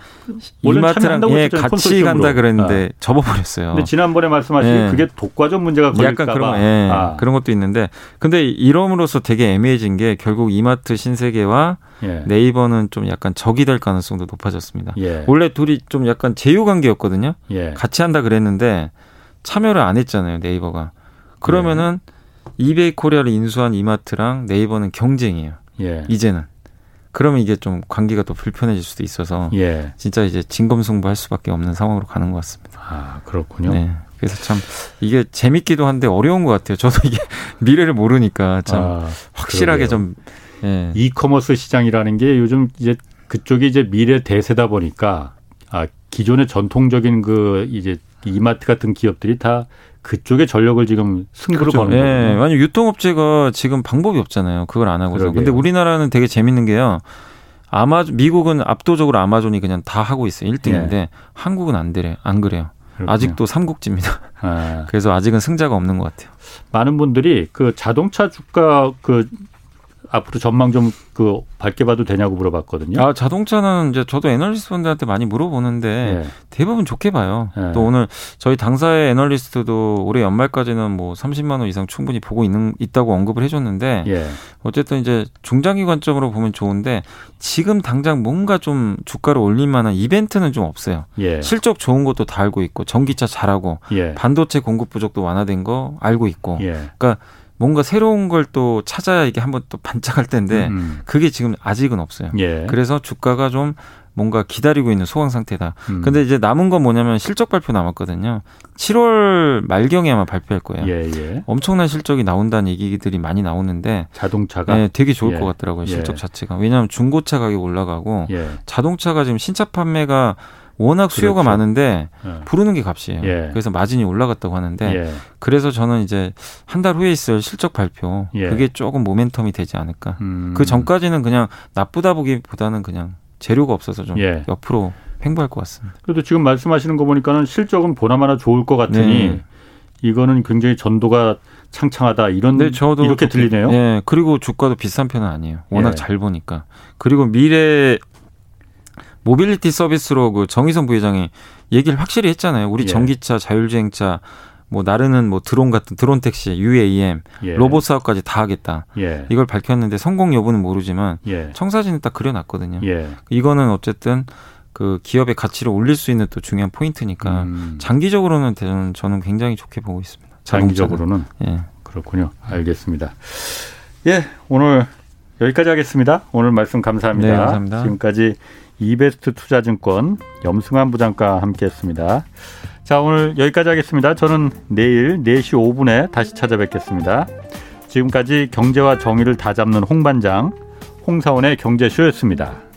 이마트랑 예, 같이 콘솔점으로. 간다 그랬는데 아. 접어버렸어요. 근데 지난번에 말씀하신 예. 그게 독과점 문제가 걸릴까 봐. 약간 그런, 예, 아. 그런 것도 있는데. 근데 이러므로서 되게 애매해진 게 결국 이마트 신세계와 예. 네이버는 좀 약간 적이 될 가능성도 높아졌습니다. 예. 원래 둘이 좀 약간 제휴관계였거든요. 예. 같이 한다 그랬는데 참여를 안 했잖아요. 네이버가. 그러면은 예. 이베이 코리아를 인수한 이마트랑 네이버는 경쟁이에요. 예. 이제는. 그러면 이게 좀 관계가 또 불편해질 수도 있어서 예. 진짜 이제 진검승부할 수밖에 없는 상황으로 가는 것 같습니다. 아, 그렇군요. 네. 그래서 참 이게 재밌기도 한데 어려운 것 같아요. 저도 이게 미래를 모르니까 참 아, 확실하게 그러게요. 좀. 예. 이커머스 시장이라는 게 요즘 이제 그쪽이 이제 미래 대세다 보니까 아, 기존의 전통적인 그 이제 이마트 같은 기업들이 다 그쪽에 전력을 지금 승부를 거는 거예요. 예. 아니 유통업체가 지금 방법이 없잖아요. 그걸 안 하고서. 그러게요. 근데 우리나라는 되게 재밌는 게요. 아마 미국은 압도적으로 아마존이 그냥 다 하고 있어요. 일 등인데 예. 한국은 안 되래. 안 그래요. 그렇군요. 아직도 삼국지입니다. 아. 그래서 아직은 승자가 없는 것 같아요. 많은 분들이 그 자동차 주가 그 앞으로 전망 좀 그 밝게 봐도 되냐고 물어봤거든요. 아, 자동차는 이제 저도 애널리스트 분들한테 많이 물어보는데 예. 대부분 좋게 봐요. 예. 또 오늘 저희 당사의 애널리스트도 올해 연말까지는 뭐 삼십만 원 이상 충분히 보고 있는, 있다고 언급을 해줬는데 예. 어쨌든 이제 중장기 관점으로 보면 좋은데 지금 당장 뭔가 좀 주가를 올릴 만한 이벤트는 좀 없어요. 예. 실적 좋은 것도 다 알고 있고 전기차 잘하고 예. 반도체 공급 부족도 완화된 거 알고 있고 예. 그러니까 뭔가 새로운 걸 또 찾아야 이게 한번 또 반짝할 텐데 음. 그게 지금 아직은 없어요. 예. 그래서 주가가 좀 뭔가 기다리고 있는 소강 상태다. 음. 근데 이제 남은 건 뭐냐면 실적 발표 남았거든요. 칠월 말경에 아마 발표할 거예요. 예, 예. 엄청난 실적이 나온다는 얘기들이 많이 나오는데 자동차가 네, 되게 좋을 예. 것 같더라고요. 실적 예. 자체가. 왜냐하면 중고차 가격이 올라가고 예. 자동차가 지금 신차 판매가 워낙 수요가 그렇죠. 많은데 예. 부르는 게 값이에요. 예. 그래서 마진이 올라갔다고 하는데 예. 그래서 저는 이제 한 달 후에 있을 실적 발표 예. 그게 조금 모멘텀이 되지 않을까. 음. 그 전까지는 그냥 나쁘다 보기보다는 그냥 재료가 없어서 좀 예. 옆으로 횡보할 것 같습니다. 그래도 지금 말씀하시는 거 보니까는 실적은 보나마나 좋을 것 같으니 네. 이거는 굉장히 전도가 창창하다 이런 네, 저도 이렇게 좋게, 들리네요. 예. 그리고 주가도 비싼 편은 아니에요. 워낙 예. 잘 보니까. 그리고 미래 모빌리티 서비스로 그 정의선 부회장이 얘기를 확실히 했잖아요. 우리 예. 전기차, 자율주행차, 뭐 나르는 뭐 드론 같은 드론 택시, 유에이엠, 예. 로봇 사업까지 다 하겠다. 예. 이걸 밝혔는데 성공 여부는 모르지만 예. 청사진을 딱 그려놨거든요. 예. 이거는 어쨌든 그 기업의 가치를 올릴 수 있는 또 중요한 포인트니까 음. 장기적으로는 저는, 저는 굉장히 좋게 보고 있습니다. 장기적으로는 예. 그렇군요. 알겠습니다. 예, 오늘 여기까지 하겠습니다. 오늘 말씀 감사합니다. 네, 감사합니다. 지금까지 이베스트 투자증권 염승환 부장과 함께했습니다. 자, 오늘 여기까지 하겠습니다. 저는 내일 네 시 오 분에 다시 찾아뵙겠습니다. 지금까지 경제와 정의를 다잡는 홍반장, 홍사원의 경제쇼였습니다.